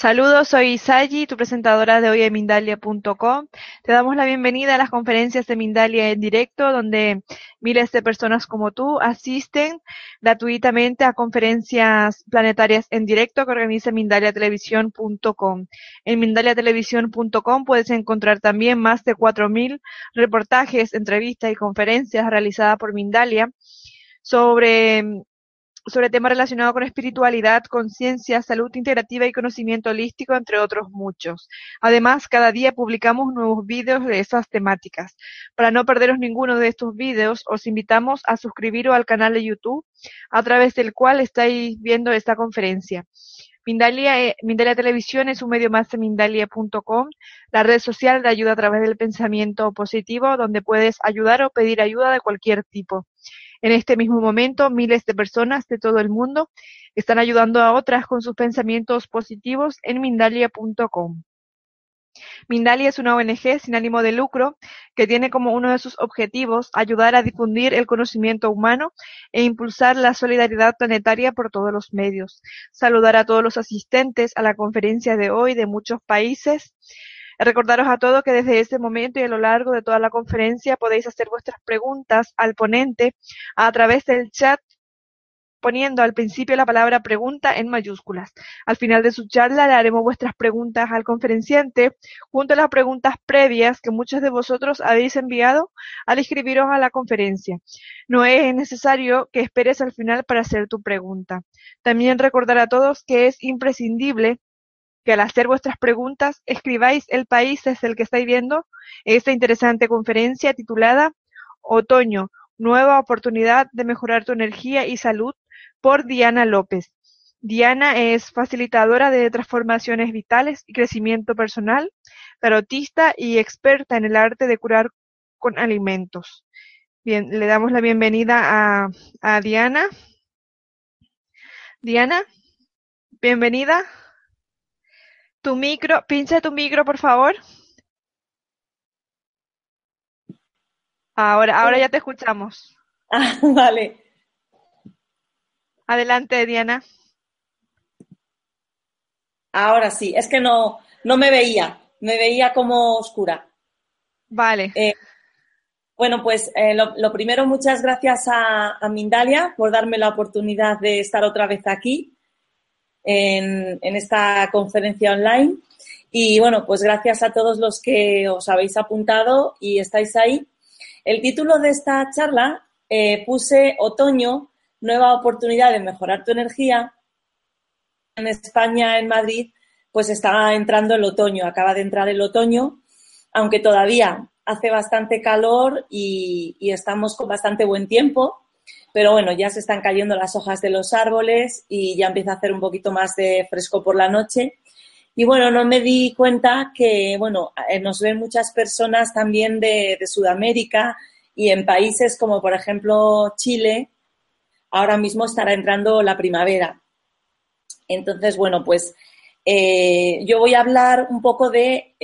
Saludos, soy Isayi, tu presentadora de hoy en Mindalia.com. Te damos la bienvenida a las conferencias de Mindalia en directo, donde miles de personas como tú asisten gratuitamente a conferencias planetarias en directo que organiza Mindaliatelevisión.com. En Mindaliatelevisión.com puedes encontrar también más de 4.000 reportajes, entrevistas y conferencias realizadas por Mindalia sobre temas relacionados con espiritualidad, conciencia, salud integrativa y conocimiento holístico, entre otros muchos. Además, cada día publicamos nuevos vídeos de esas temáticas. Para no perderos ninguno de estos vídeos, os invitamos a suscribiros al canal de YouTube, a través del cual estáis viendo esta conferencia. Mindalia Televisión es un medio más de Mindalia.com, la red social de ayuda a través del pensamiento positivo, donde puedes ayudar o pedir ayuda de cualquier tipo. En este mismo momento, miles de personas de todo el mundo están ayudando a otras con sus pensamientos positivos en Mindalia.com. Mindalia es una ONG sin ánimo de lucro que tiene como uno de sus objetivos ayudar a difundir el conocimiento humano e impulsar la solidaridad planetaria por todos los medios. Saludar a todos los asistentes a la conferencia de hoy de muchos países. Recordaros a todos que desde ese momento y a lo largo de toda la conferencia podéis hacer vuestras preguntas al ponente a través del chat, poniendo al principio la palabra pregunta en mayúsculas. Al final de su charla le haremos vuestras preguntas al conferenciante, junto a las preguntas previas que muchos de vosotros habéis enviado al inscribiros a la conferencia. No es necesario que esperes al final para hacer tu pregunta. También recordar a todos que es imprescindible que al hacer vuestras preguntas escribáis el país desde el que estáis viendo esta interesante conferencia titulada Otoño, nueva oportunidad de mejorar tu energía y salud, por Diana López. Diana es facilitadora de transformaciones vitales y crecimiento personal, tarotista y experta en el arte de curar con alimentos. Bien, le damos la bienvenida a Diana. Diana, bienvenida. Tu micro, pincha tu micro, por favor. Ahora ya te escuchamos. Ah, vale. Adelante, Diana. Ahora sí, es que no me veía como oscura. Vale. Bueno, pues lo primero, muchas gracias a Mindalia por darme la oportunidad de estar otra vez aquí. En esta conferencia online, y bueno, pues gracias a todos los que os habéis apuntado y estáis ahí. El título de esta charla puse Otoño, nueva oportunidad de mejorar tu energía. En España, en Madrid, pues está entrando el otoño, acaba de entrar el otoño, aunque todavía hace bastante calor y estamos con bastante buen tiempo. Pero bueno, ya se están cayendo las hojas de los árboles y ya empieza a hacer un poquito más de fresco por la noche. Y bueno, no me di cuenta que, bueno, nos ven muchas personas también de Sudamérica y en países como, por ejemplo, Chile. Ahora mismo estará entrando la primavera. Entonces, bueno, pues yo voy a hablar un poco de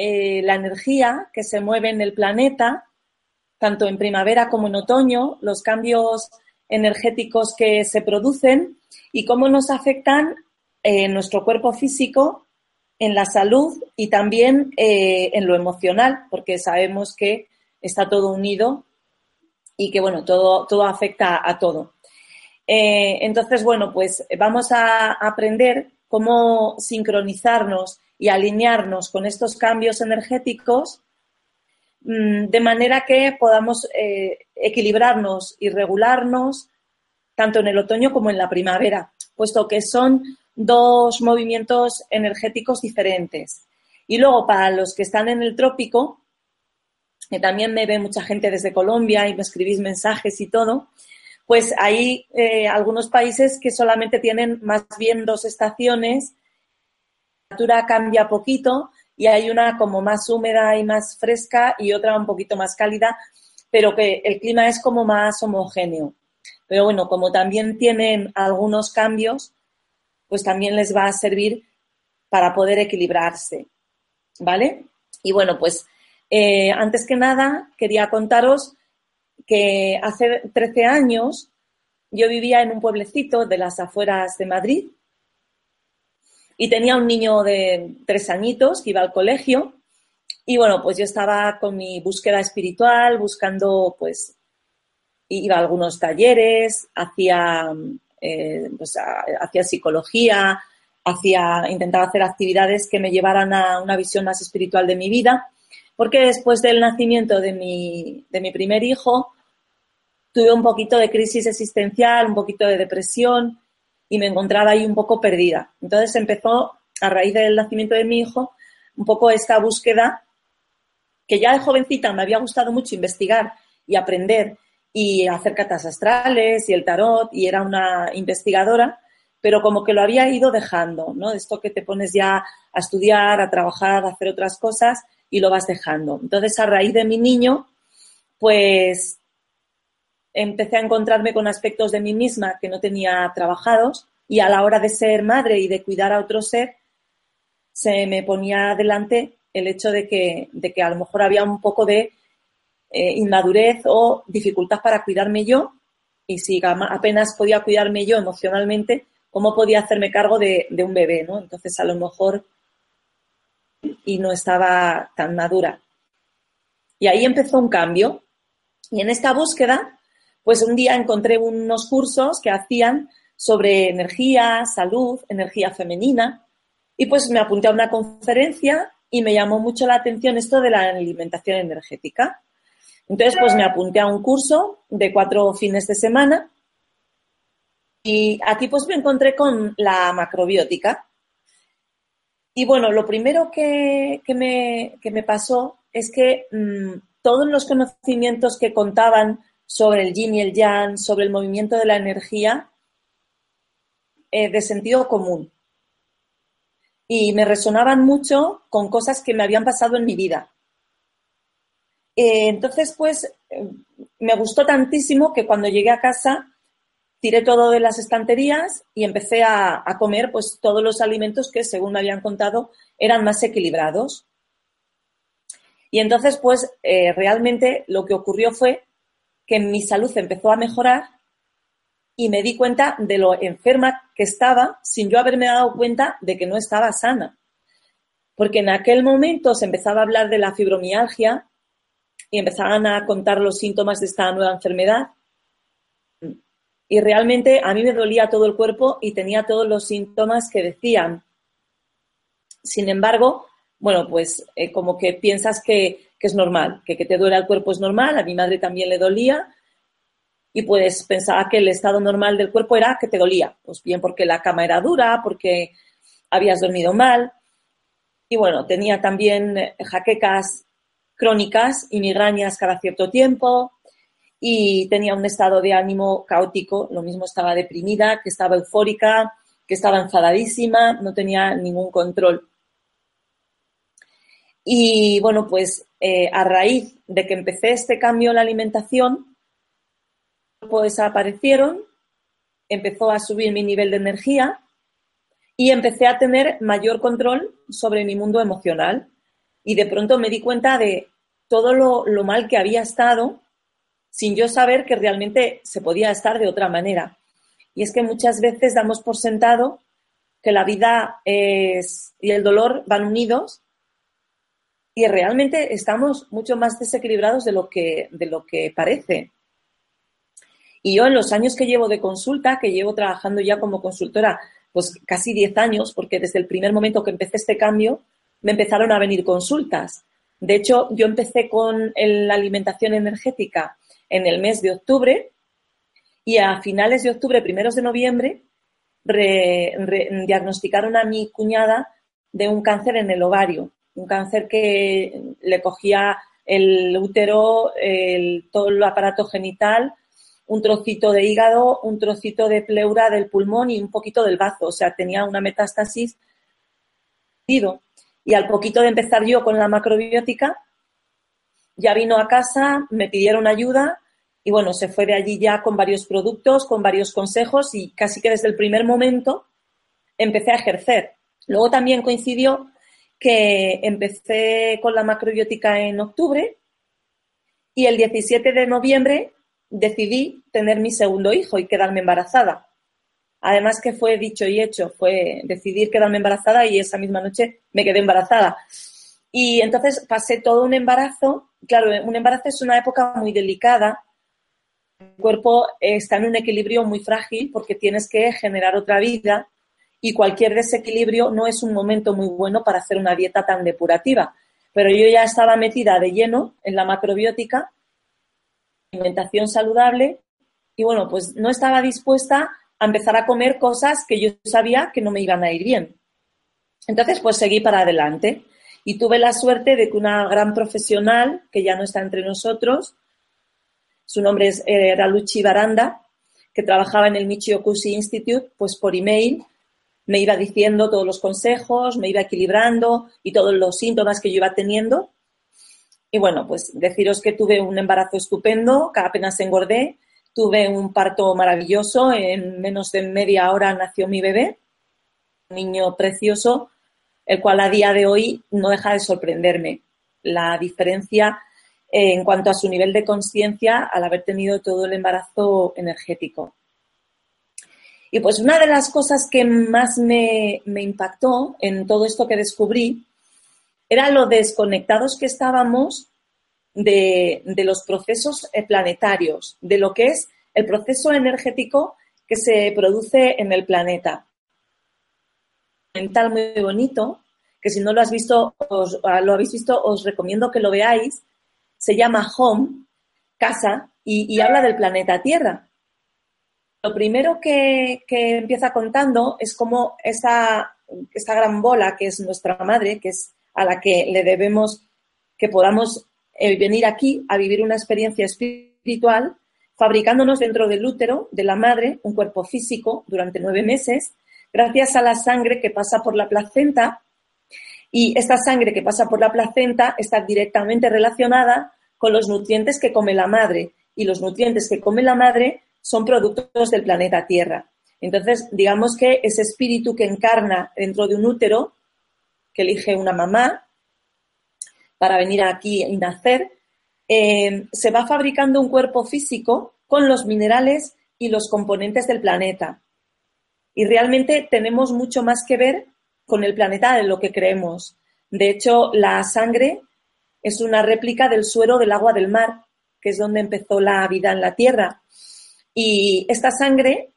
la energía que se mueve en el planeta, tanto en primavera como en otoño, los cambios energéticos que se producen y cómo nos afectan nuestro cuerpo físico, en la salud y también en lo emocional, porque sabemos que está todo unido y que, bueno, todo afecta a todo. Entonces, bueno, pues vamos a aprender cómo sincronizarnos y alinearnos con estos cambios energéticos de manera que podamos equilibrarnos y regularnos tanto en el otoño como en la primavera, puesto que son dos movimientos energéticos diferentes. Y luego, para los que están en el trópico, que también me ve mucha gente desde Colombia y me escribís mensajes y todo, pues hay algunos países que solamente tienen más bien dos estaciones, la temperatura cambia poquito. Y hay una como más húmeda y más fresca y otra un poquito más cálida, pero que el clima es como más homogéneo. Pero bueno, como también tienen algunos cambios, pues también les va a servir para poder equilibrarse, ¿vale? Y bueno, pues antes que nada quería contaros que hace 13 años yo vivía en un pueblecito de las afueras de Madrid. Y tenía un niño de 3 añitos que iba al colegio y, bueno, pues yo estaba con mi búsqueda espiritual, buscando, pues, iba a algunos talleres, hacía psicología, intentaba hacer actividades que me llevaran a una visión más espiritual de mi vida, porque después del nacimiento de mi primer hijo tuve un poquito de crisis existencial, un poquito de depresión y me encontraba ahí un poco perdida. Entonces empezó, a raíz del nacimiento de mi hijo, un poco esta búsqueda que ya de jovencita me había gustado mucho investigar y aprender y hacer cartas astrales y el tarot, y era una investigadora, pero como que lo había ido dejando, ¿no? Esto que te pones ya a estudiar, a trabajar, a hacer otras cosas y lo vas dejando. Entonces, a raíz de mi niño, pues empecé a encontrarme con aspectos de mí misma que no tenía trabajados, y a la hora de ser madre y de cuidar a otro ser, se me ponía delante el hecho de que a lo mejor había un poco de inmadurez o dificultad para cuidarme yo, y si apenas podía cuidarme yo emocionalmente, ¿cómo podía hacerme cargo de un bebé, ¿no? Entonces, a lo mejor, y no estaba tan madura. Y ahí empezó un cambio. Y en esta búsqueda, pues un día encontré unos cursos que hacían sobre energía, salud, energía femenina. Y pues me apunté a una conferencia y me llamó mucho la atención esto de la alimentación energética. Entonces, pues me apunté a un curso de 4 fines de semana. Y aquí pues me encontré con la macrobiótica. Y bueno, lo primero que me pasó es que todos los conocimientos que contaban sobre el yin y el yang, sobre el movimiento de la energía, de sentido común. Y me resonaban mucho con cosas que me habían pasado en mi vida. Entonces, pues, me gustó tantísimo que cuando llegué a casa tiré todo de las estanterías y empecé a comer pues todos los alimentos que, según me habían contado, eran más equilibrados. Y entonces, pues, realmente lo que ocurrió fue que mi salud empezó a mejorar y me di cuenta de lo enferma que estaba sin yo haberme dado cuenta de que no estaba sana. Porque en aquel momento se empezaba a hablar de la fibromialgia y empezaban a contar los síntomas de esta nueva enfermedad. Y realmente a mí me dolía todo el cuerpo y tenía todos los síntomas que decían. Sin embargo, bueno, pues como que piensas que es normal, que te duele el cuerpo es normal. A mi madre también le dolía y pues pensaba que el estado normal del cuerpo era que te dolía. Pues bien, porque la cama era dura, porque habías dormido mal. Y bueno, tenía también jaquecas crónicas y migrañas cada cierto tiempo. Y tenía un estado de ánimo caótico, lo mismo estaba deprimida, que estaba eufórica, que estaba enfadadísima, no tenía ningún control. Y bueno, pues a raíz de que empecé este cambio en la alimentación, pues aparecieron, empezó a subir mi nivel de energía y empecé a tener mayor control sobre mi mundo emocional. Y de pronto me di cuenta de todo lo mal que había estado, sin yo saber que realmente se podía estar de otra manera. Y es que muchas veces damos por sentado que la vida y el dolor van unidos y realmente estamos mucho más desequilibrados de lo que parece. Y yo en los años que llevo de consulta, que llevo trabajando ya como consultora, pues casi 10 años, porque desde el primer momento que empecé este cambio me empezaron a venir consultas. De hecho, yo empecé con la alimentación energética en el mes de octubre y a finales de octubre, primeros de noviembre, diagnosticaron a mi cuñada de un cáncer en el ovario, un cáncer que le cogía el útero, todo el aparato genital, un trocito de hígado, un trocito de pleura del pulmón y un poquito del bazo, o sea, tenía una metástasis. Y al poquito de empezar yo con la macrobiótica, ya vino a casa, me pidieron ayuda y bueno, se fue de allí ya con varios productos, con varios consejos y casi que desde el primer momento empecé a ejercer. Luego también coincidió que empecé con la macrobiótica en octubre y el 17 de noviembre decidí tener mi segundo hijo y quedarme embarazada. Además que fue dicho y hecho, fue decidir quedarme embarazada y esa misma noche me quedé embarazada. Y entonces pasé todo un embarazo. Claro, un embarazo es una época muy delicada. El cuerpo está en un equilibrio muy frágil porque tienes que generar otra vida y cualquier desequilibrio no es un momento muy bueno para hacer una dieta tan depurativa. Pero yo ya estaba metida de lleno en la macrobiótica, alimentación saludable, y bueno, pues no estaba dispuesta a empezar a comer cosas que yo sabía que no me iban a ir bien. Entonces, pues seguí para adelante y tuve la suerte de que una gran profesional, que ya no está entre nosotros, su nombre era Luchi Baranda, que trabajaba en el Michio Kushi Institute, pues por email me iba diciendo todos los consejos, me iba equilibrando y todos los síntomas que yo iba teniendo. Y bueno, pues deciros que tuve un embarazo estupendo, que apenas engordé, tuve un parto maravilloso, en menos de media hora nació mi bebé, un niño precioso, el cual a día de hoy no deja de sorprenderme. La diferencia en cuanto a su nivel de conciencia al haber tenido todo el embarazo energético. Y pues una de las cosas que más me impactó en todo esto que descubrí era lo desconectados que estábamos de los procesos planetarios, de lo que es el proceso energético que se produce en el planeta. Mental muy bonito, que si no lo has visto, os recomiendo que lo veáis. Se llama Home, casa, y habla del planeta Tierra. Lo primero que empieza contando es cómo esta gran bola que es nuestra madre, que es a la que le debemos que podamos venir aquí a vivir una experiencia espiritual, fabricándonos dentro del útero de la madre un cuerpo físico durante 9 meses, gracias a la sangre que pasa por la placenta. Y esta sangre que pasa por la placenta está directamente relacionada con los nutrientes que come la madre. Y los nutrientes que come la madre son productos del planeta Tierra. Entonces, digamos que ese espíritu que encarna dentro de un útero, que elige una mamá para venir aquí y nacer, se va fabricando un cuerpo físico con los minerales y los componentes del planeta. Y realmente tenemos mucho más que ver con el planeta de lo que creemos. De hecho, la sangre es una réplica del suero del agua del mar, que es donde empezó la vida en la Tierra. Y esta sangre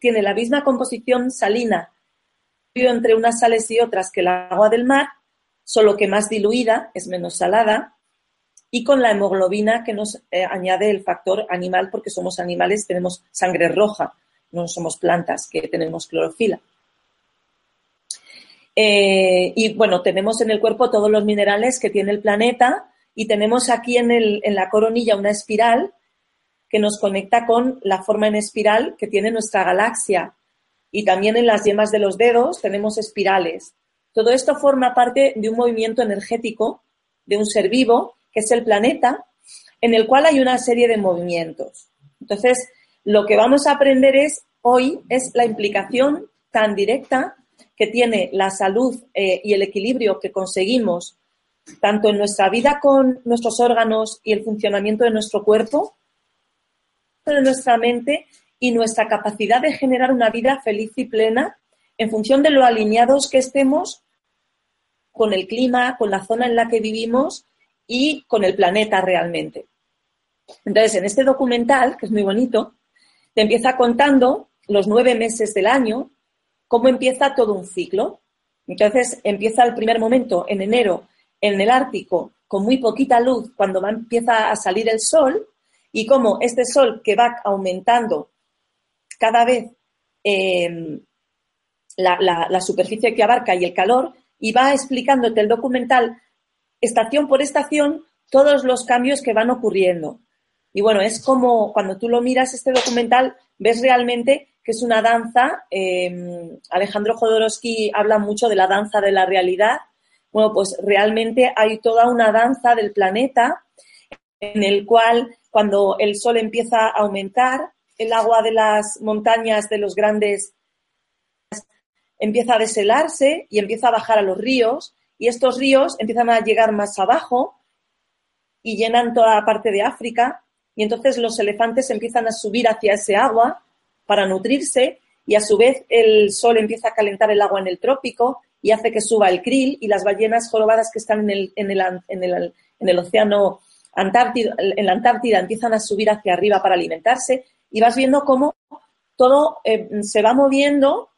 tiene la misma composición salina entre unas sales y otras que el agua del mar, solo que más diluida, es menos salada, y con la hemoglobina que nos añade el factor animal, porque somos animales, tenemos sangre roja, no somos plantas que tenemos clorofila. Y bueno, tenemos en el cuerpo todos los minerales que tiene el planeta y tenemos aquí en la coronilla una espiral que nos conecta con la forma en espiral que tiene nuestra galaxia, y también en las yemas de los dedos tenemos espirales. Todo esto forma parte de un movimiento energético, de un ser vivo que es el planeta, en el cual hay una serie de movimientos. Entonces, lo que vamos a aprender hoy es la implicación tan directa que tiene la salud y el equilibrio que conseguimos tanto en nuestra vida con nuestros órganos y el funcionamiento de nuestro cuerpo, de nuestra mente y nuestra capacidad de generar una vida feliz y plena en función de lo alineados que estemos con el clima, con la zona en la que vivimos y con el planeta realmente. Entonces, en este documental, que es muy bonito, te empieza contando los 9 meses del año, cómo empieza todo un ciclo. Entonces, empieza el primer momento, en enero, en el Ártico, con muy poquita luz, cuando empieza a salir el sol, y cómo este sol que va aumentando cada vez la superficie que abarca y el calor, y va explicándote el documental, estación por estación, todos los cambios que van ocurriendo. Y bueno, es como cuando tú lo miras este documental, ves realmente que es una danza. Alejandro Jodorowsky habla mucho de la danza de la realidad. Bueno, pues realmente hay toda una danza del planeta en el cual, cuando el sol empieza a aumentar, el agua de las montañas de los grandes empieza a deshelarse y empieza a bajar a los ríos, y estos ríos empiezan a llegar más abajo y llenan toda la parte de África, y entonces los elefantes empiezan a subir hacia ese agua para nutrirse, y a su vez el sol empieza a calentar el agua en el trópico y hace que suba el krill y las ballenas jorobadas que están en el océano Antártido, en la Antártida empiezan a subir hacia arriba para alimentarse y vas viendo cómo todo se va moviendo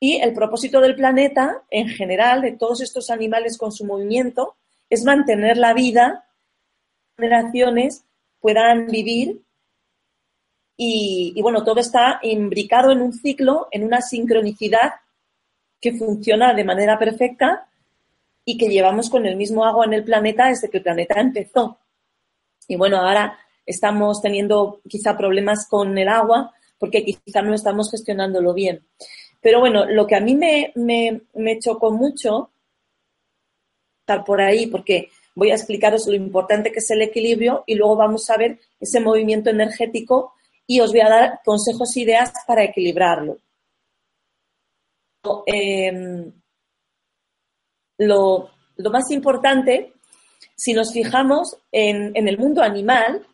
y el propósito del planeta en general, de todos estos animales con su movimiento, es mantener la vida, que generaciones puedan vivir y bueno, todo está imbricado en un ciclo, en una sincronicidad que funciona de manera perfecta y que llevamos con el mismo agua en el planeta desde que el planeta empezó. Y bueno, ahora estamos teniendo quizá problemas con el agua porque quizá no estamos gestionándolo bien. Pero bueno, lo que a mí me chocó mucho estar por ahí, porque voy a explicaros lo importante que es el equilibrio y luego vamos a ver ese movimiento energético y os voy a dar consejos e ideas para equilibrarlo. Lo más importante... Si nos fijamos en el mundo animal,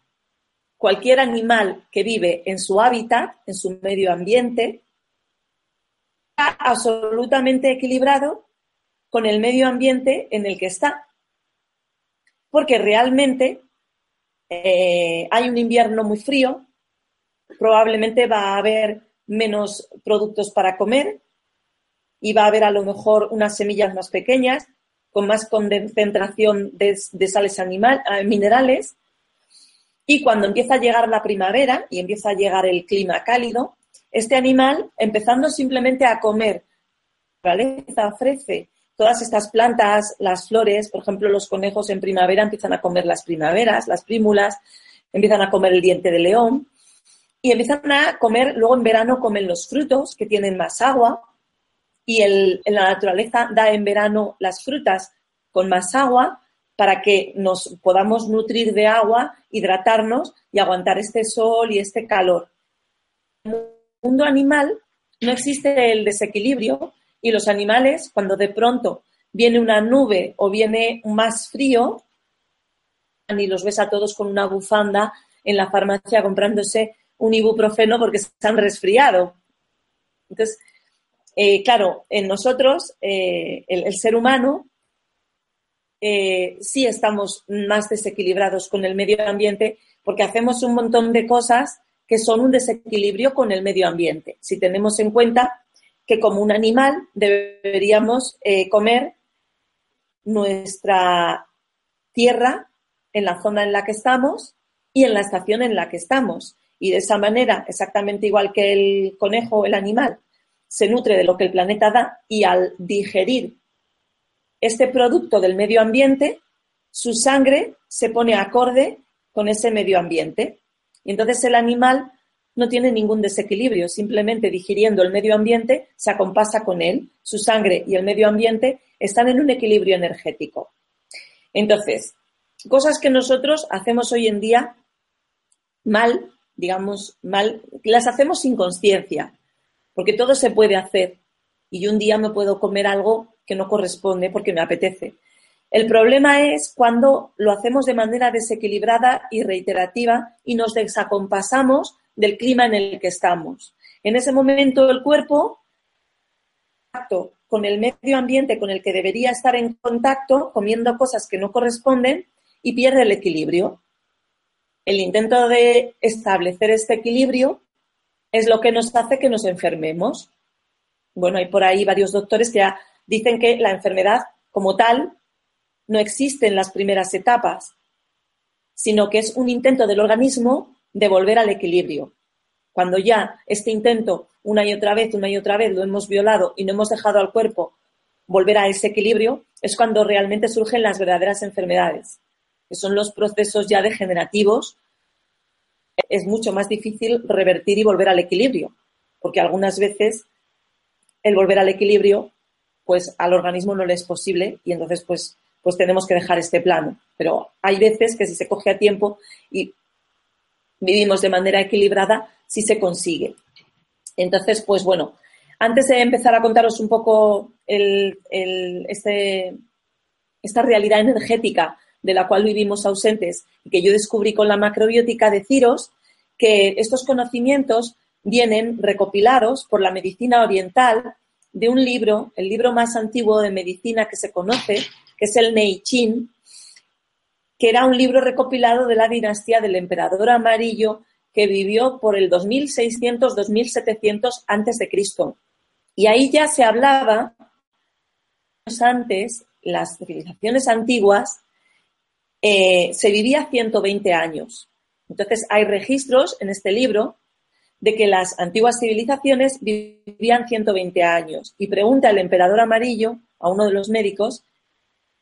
cualquier animal que vive en su hábitat, en su medio ambiente, está absolutamente equilibrado con el medio ambiente en el que está. Porque realmente hay un invierno muy frío, probablemente va a haber menos productos para comer y va a haber a lo mejor unas semillas más pequeñas, con más concentración de sales minerales, y cuando empieza a llegar la primavera y empieza a llegar el clima cálido, este animal, empezando simplemente a comer, la naturaleza ofrece todas estas plantas, las flores, por ejemplo, los conejos en primavera empiezan a comer las primaveras, las prímulas, empiezan a comer el diente de león, y empiezan a comer, luego en verano comen los frutos que tienen más agua, y la naturaleza da en verano las frutas con más agua para que nos podamos nutrir de agua, hidratarnos y aguantar este sol y este calor. En el mundo animal no existe el desequilibrio y los animales, cuando de pronto viene una nube o viene más frío, y los ves a todos con una bufanda en la farmacia comprándose un ibuprofeno porque se han resfriado. Entonces, claro, en nosotros, el ser humano, sí estamos más desequilibrados con el medio ambiente porque hacemos un montón de cosas que son un desequilibrio con el medio ambiente. Si tenemos en cuenta que como un animal deberíamos comer nuestra tierra en la zona en la que estamos y en la estación en la que estamos. Y de esa manera, exactamente igual que el conejo, el animal, se nutre de lo que el planeta da y al digerir este producto del medio ambiente, su sangre se pone acorde con ese medio ambiente. Y entonces el animal no tiene ningún desequilibrio, simplemente digiriendo el medio ambiente se acompasa con él. Su sangre y el medio ambiente están en un equilibrio energético. Entonces, cosas que nosotros hacemos hoy en día mal, digamos mal, las hacemos sin conciencia. Porque todo se puede hacer y yo un día me puedo comer algo que no corresponde porque me apetece. El problema es cuando lo hacemos de manera desequilibrada y reiterativa y nos desacompasamos del clima en el que estamos. En ese momento el cuerpo, con el medio ambiente con el que debería estar en contacto, comiendo cosas que no corresponden y pierde el equilibrio. El intento de establecer este equilibrio es lo que nos hace que nos enfermemos. Bueno, hay por ahí varios doctores que ya dicen que la enfermedad como tal no existe en las primeras etapas, sino que es un intento del organismo de volver al equilibrio. Cuando ya este intento una y otra vez lo hemos violado y no hemos dejado al cuerpo volver a ese equilibrio, es cuando realmente surgen las verdaderas enfermedades, que son los procesos ya degenerativos. Es mucho más difícil revertir y volver al equilibrio, porque algunas veces el volver al equilibrio, pues al organismo no le es posible y entonces pues tenemos que dejar este plano. Pero hay veces que si se coge a tiempo y vivimos de manera equilibrada, sí se consigue. Entonces, pues bueno, antes de empezar a contaros un poco esta realidad energética de la cual vivimos ausentes y que yo descubrí con la macrobiótica, deciros que estos conocimientos vienen recopilados por la medicina oriental de un libro, el libro más antiguo de medicina que se conoce, que es el Neijing, que era un libro recopilado de la dinastía del emperador amarillo que vivió por el 2600-2700 a.C. Y ahí ya se hablaba, antes, las civilizaciones antiguas, se vivía 120 años. Entonces, hay registros en este libro de que las antiguas civilizaciones vivían 120 años. Y pregunta el emperador amarillo a uno de los médicos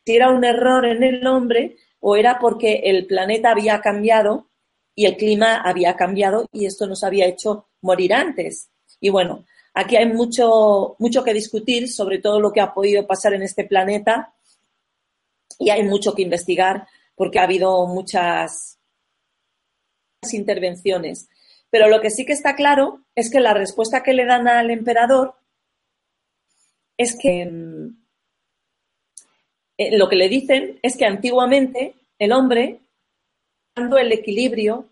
si era un error en el hombre o era porque el planeta había cambiado y el clima había cambiado y esto nos había hecho morir antes. Y bueno, aquí hay mucho que discutir sobre todo lo que ha podido pasar en este planeta y hay mucho que investigar porque ha habido muchas intervenciones. Pero lo que sí que está claro es que la respuesta que le dan al emperador es que lo que le dicen es que antiguamente el hombre dando el equilibrio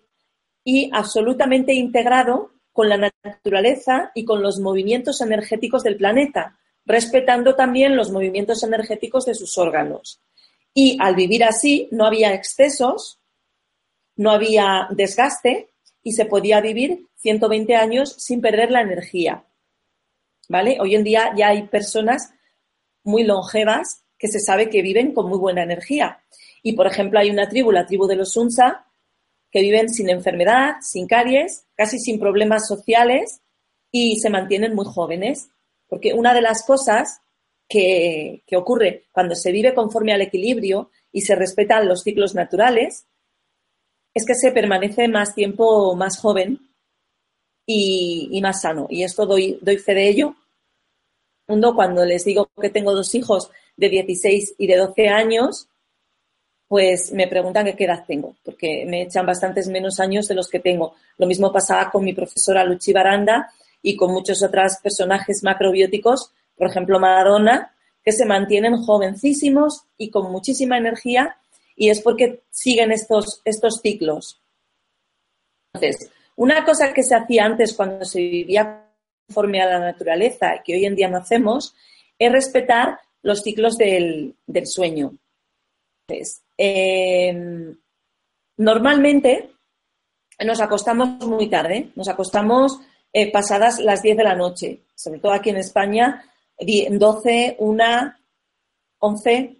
y absolutamente integrado con la naturaleza y con los movimientos energéticos del planeta, respetando también los movimientos energéticos de sus órganos. Y al vivir así no había excesos, no había desgaste y se podía vivir 120 años sin perder la energía. ¿Vale? Hoy en día ya hay personas muy longevas que se sabe que viven con muy buena energía. Y, por ejemplo, hay una tribu, la tribu de los Hunza, que viven sin enfermedad, sin caries, casi sin problemas sociales y se mantienen muy jóvenes. Porque una de las cosas que ocurre cuando se vive conforme al equilibrio y se respetan los ciclos naturales es que se permanece más tiempo más joven y más sano. Y esto doy fe de ello. Cuando les digo que tengo dos hijos de 16 y de 12 años, pues me preguntan qué edad tengo, porque me echan bastantes menos años de los que tengo. Lo mismo pasaba con mi profesora Luchi Baranda y con muchos otros personajes macrobióticos, por ejemplo Madonna, que se mantienen jovencísimos y con muchísima energía y es porque siguen estos ciclos. Entonces, una cosa que se hacía antes cuando se vivía conforme a la naturaleza y que hoy en día no hacemos es respetar los ciclos del sueño. Entonces, normalmente nos acostamos muy tarde, nos acostamos pasadas las 10 de la noche, sobre todo aquí en España, 12, 1, 11.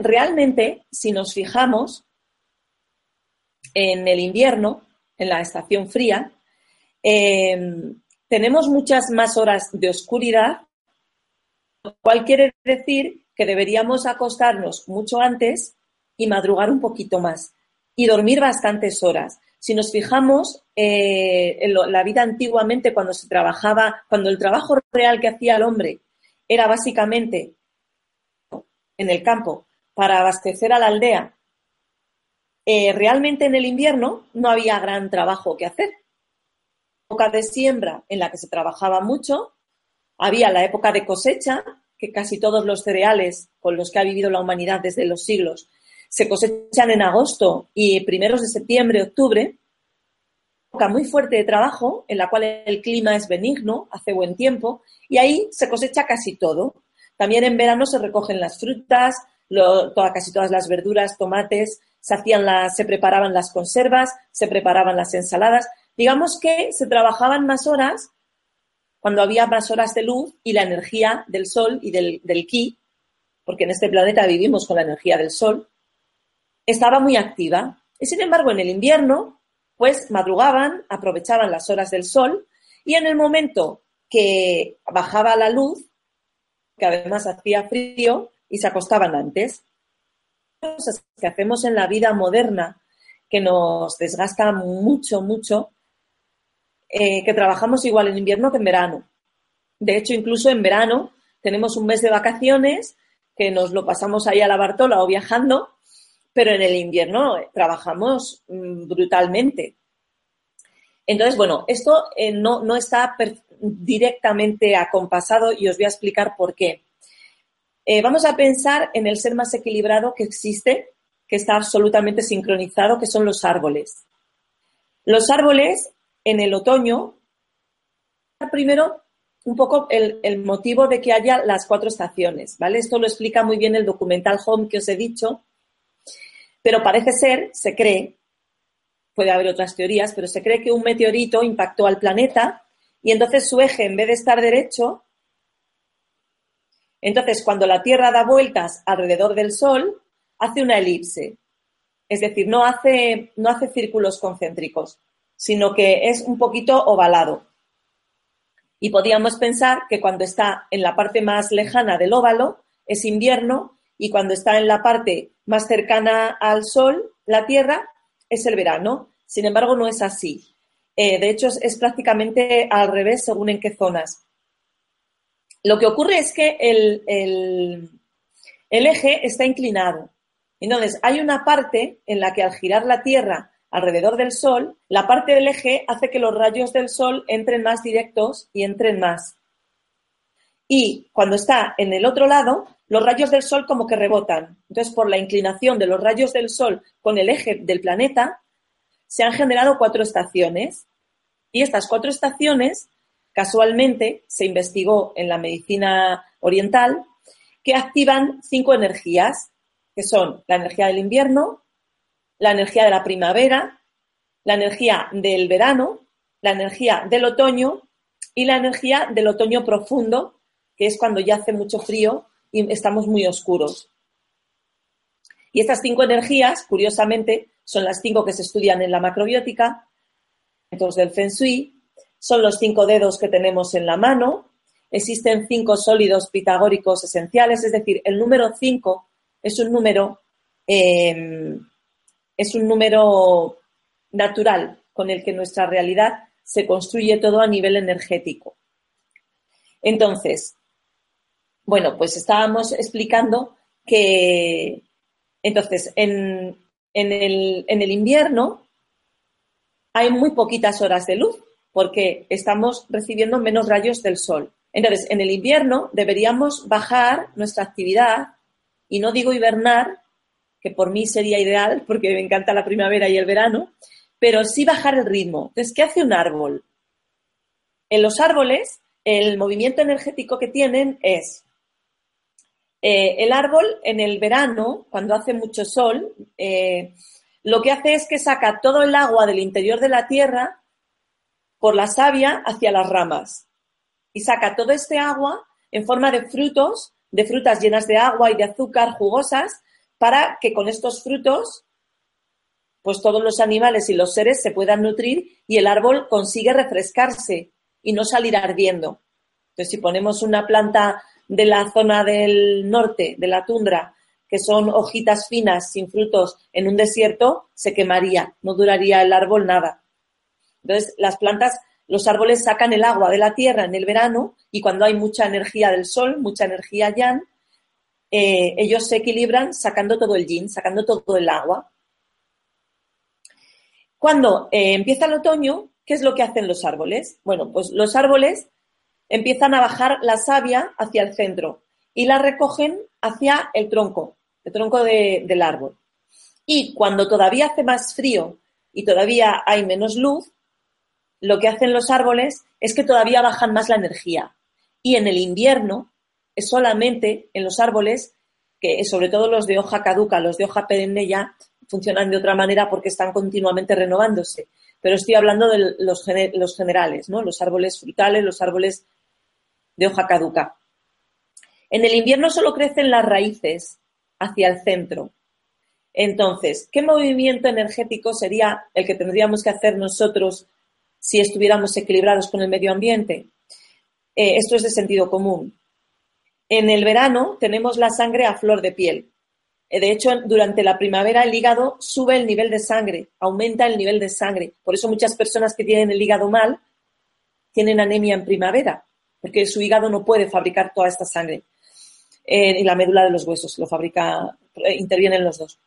Realmente, si nos fijamos en el invierno, en la estación fría, tenemos muchas más horas de oscuridad, lo cual quiere decir que deberíamos acostarnos mucho antes y madrugar un poquito más y dormir bastantes horas. Si nos fijamos en la vida antiguamente cuando se trabajaba, cuando el trabajo real que hacía el hombre era básicamente en el campo para abastecer a la aldea, realmente en el invierno no había gran trabajo que hacer. La época de siembra en la que se trabajaba mucho, había la época de cosecha, que casi todos los cereales con los que ha vivido la humanidad desde los siglos se cosechan en agosto y primeros de septiembre, octubre, una época muy fuerte de trabajo en la cual el clima es benigno, hace buen tiempo y ahí se cosecha casi todo. También en verano se recogen las frutas, casi todas las verduras, tomates, se preparaban las conservas, se preparaban las ensaladas. Digamos que se trabajaban más horas cuando había más horas de luz y la energía del sol y del ki, porque en este planeta vivimos con la energía del sol, estaba muy activa. Y sin embargo, en el invierno, pues madrugaban, aprovechaban las horas del sol y en el momento que bajaba la luz, que además hacía frío, y se acostaban antes. Cosas que hacemos en la vida moderna, que nos desgasta mucho, mucho, que trabajamos igual en invierno que en verano. De hecho, incluso en verano tenemos un mes de vacaciones que nos lo pasamos ahí a la Bartola o viajando, pero en el invierno trabajamos brutalmente. Entonces, bueno, esto no está directamente acompasado y os voy a explicar por qué. Vamos a pensar en el ser más equilibrado que existe, que está absolutamente sincronizado, que son los árboles. Los árboles en el otoño explicar primero un poco el motivo de que haya las 4 estaciones, ¿vale? Esto lo explica muy bien el documental Home que os he dicho, pero parece ser, se cree, puede haber otras teorías, pero se cree que un meteorito impactó al planeta y entonces su eje, en vez de estar derecho, entonces cuando la Tierra da vueltas alrededor del Sol, hace una elipse. Es decir, no hace círculos concéntricos, sino que es un poquito ovalado. Y podríamos pensar que cuando está en la parte más lejana del óvalo es invierno y cuando está en la parte más cercana al sol, la Tierra, es el verano. Sin embargo, no es así. De hecho, es prácticamente al revés según en qué zonas. Lo que ocurre es que el eje está inclinado. Entonces, hay una parte en la que al girar la Tierra alrededor del Sol, la parte del eje hace que los rayos del Sol entren más directos y entren más. Y cuando está en el otro lado, los rayos del Sol como que rebotan. Entonces, por la inclinación de los rayos del Sol con el eje del planeta, se han generado 4 estaciones. Y estas 4 estaciones, casualmente, se investigó en la medicina oriental, que activan 5 energías, que son la energía del invierno, la energía de la primavera, la energía del verano, la energía del otoño y la energía del otoño profundo, que es cuando ya hace mucho frío y estamos muy oscuros. Y estas 5 energías, curiosamente, son las 5 que se estudian en la macrobiótica, entonces del Feng Shui, son los 5 dedos que tenemos en la mano, existen 5 sólidos pitagóricos esenciales, es decir, el número 5 es un número... Es un número natural con el que nuestra realidad se construye todo a nivel energético. Entonces, bueno, pues estábamos explicando que entonces en el invierno hay muy poquitas horas de luz porque estamos recibiendo menos rayos del sol. Entonces, en el invierno deberíamos bajar nuestra actividad y no digo hibernar, que por mí sería ideal porque me encanta la primavera y el verano, pero sí bajar el ritmo. Entonces, ¿qué hace un árbol? En los árboles, el movimiento energético que tienen es el árbol en el verano, cuando hace mucho sol, lo que hace es que saca todo el agua del interior de la tierra por la savia hacia las ramas y saca todo este agua en forma de frutos, de frutas llenas de agua y de azúcar jugosas, para que con estos frutos, pues todos los animales y los seres se puedan nutrir y el árbol consigue refrescarse y no salir ardiendo. Entonces, si ponemos una planta de la zona del norte, de la tundra, que son hojitas finas, sin frutos, en un desierto, se quemaría, no duraría el árbol nada. Entonces, las plantas, los árboles sacan el agua de la tierra en el verano y cuando hay mucha energía del sol, mucha energía yang, ellos se equilibran sacando todo el yin, sacando todo el agua. Cuando empieza el otoño, ¿qué es lo que hacen los árboles? Bueno, pues los árboles empiezan a bajar la savia hacia el centro y la recogen hacia el tronco del árbol. Y cuando todavía hace más frío y todavía hay menos luz, lo que hacen los árboles es que todavía bajan más la energía. Y en el invierno, es solamente en los árboles, que sobre todo los de hoja caduca, los de hoja perenne ya funcionan de otra manera porque están continuamente renovándose. Pero estoy hablando de los generales, ¿no? Los árboles frutales, los árboles de hoja caduca. En el invierno solo crecen las raíces hacia el centro. Entonces, ¿qué movimiento energético sería el que tendríamos que hacer nosotros si estuviéramos equilibrados con el medio ambiente? Esto es de sentido común. En el verano tenemos la sangre a flor de piel. De hecho, durante la primavera el hígado sube el nivel de sangre, aumenta el nivel de sangre. Por eso muchas personas que tienen el hígado mal tienen anemia en primavera, porque su hígado no puede fabricar toda esta sangre. Y la médula de los huesos lo fabrica, intervienen los dos.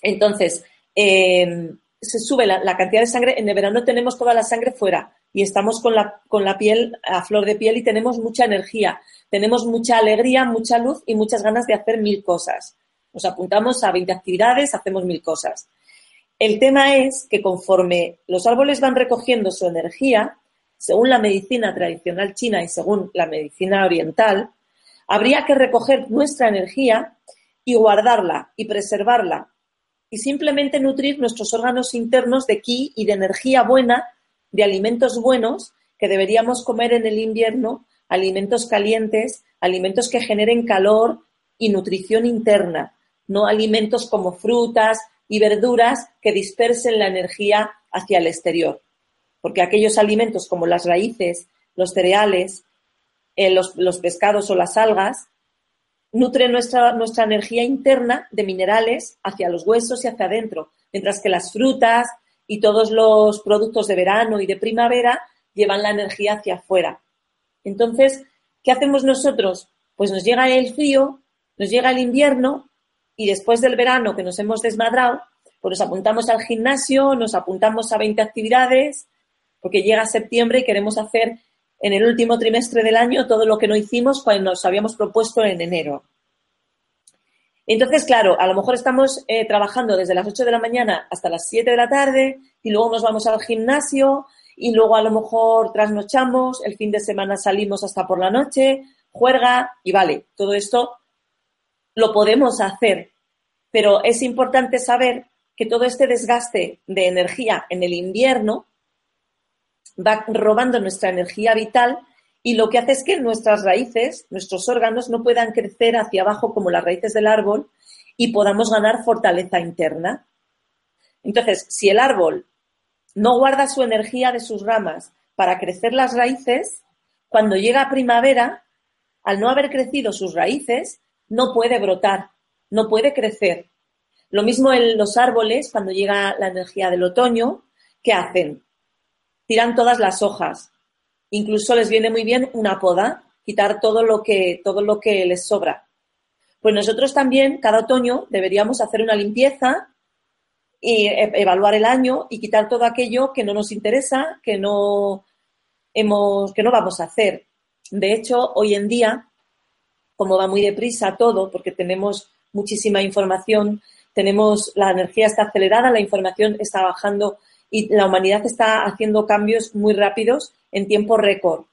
Entonces, se sube la cantidad de sangre. En el verano tenemos toda la sangre fuera y estamos con la piel a flor de piel y tenemos mucha energía. Tenemos mucha alegría, mucha luz y muchas ganas de hacer 1000 cosas. Nos apuntamos a 20 actividades, hacemos 1000 cosas. El tema es que conforme los árboles van recogiendo su energía, según la medicina tradicional china y según la medicina oriental, habría que recoger nuestra energía y guardarla y preservarla y simplemente nutrir nuestros órganos internos de ki y de energía buena, de alimentos buenos que deberíamos comer en el invierno, alimentos calientes, alimentos que generen calor y nutrición interna, no alimentos como frutas y verduras que dispersen la energía hacia el exterior. Porque aquellos alimentos como las raíces, los cereales, los pescados o las algas, nutren nuestra energía interna de minerales hacia los huesos y hacia adentro, mientras que las frutas y todos los productos de verano y de primavera llevan la energía hacia afuera. Entonces, ¿qué hacemos nosotros? Pues nos llega el frío, nos llega el invierno y después del verano que nos hemos desmadrado, pues nos apuntamos al gimnasio, nos apuntamos a 20 actividades, porque llega septiembre y queremos hacer en el último trimestre del año todo lo que no hicimos cuando nos habíamos propuesto en enero. Entonces, claro, a lo mejor estamos trabajando desde las 8 de la mañana hasta las 7 de la tarde y luego nos vamos al gimnasio y luego a lo mejor trasnochamos, el fin de semana salimos hasta por la noche, juerga y vale, todo esto lo podemos hacer, pero es importante saber que todo este desgaste de energía en el invierno va robando nuestra energía vital y lo que hace es que nuestras raíces, nuestros órganos no puedan crecer hacia abajo como las raíces del árbol y podamos ganar fortaleza interna. Entonces, si el árbol no guarda su energía de sus ramas para crecer las raíces, cuando llega primavera, al no haber crecido sus raíces, no puede brotar, no puede crecer. Lo mismo en los árboles, cuando llega la energía del otoño, ¿qué hacen? Tiran todas las hojas. Incluso les viene muy bien una poda, quitar todo lo que les sobra. Pues nosotros también, cada otoño, deberíamos hacer una limpieza y evaluar el año y quitar todo aquello que no nos interesa, que no vamos a hacer. De hecho, hoy en día, como va muy deprisa todo, porque tenemos muchísima información, la energía está acelerada, la información está bajando y la humanidad está haciendo cambios muy rápidos en tiempo récord.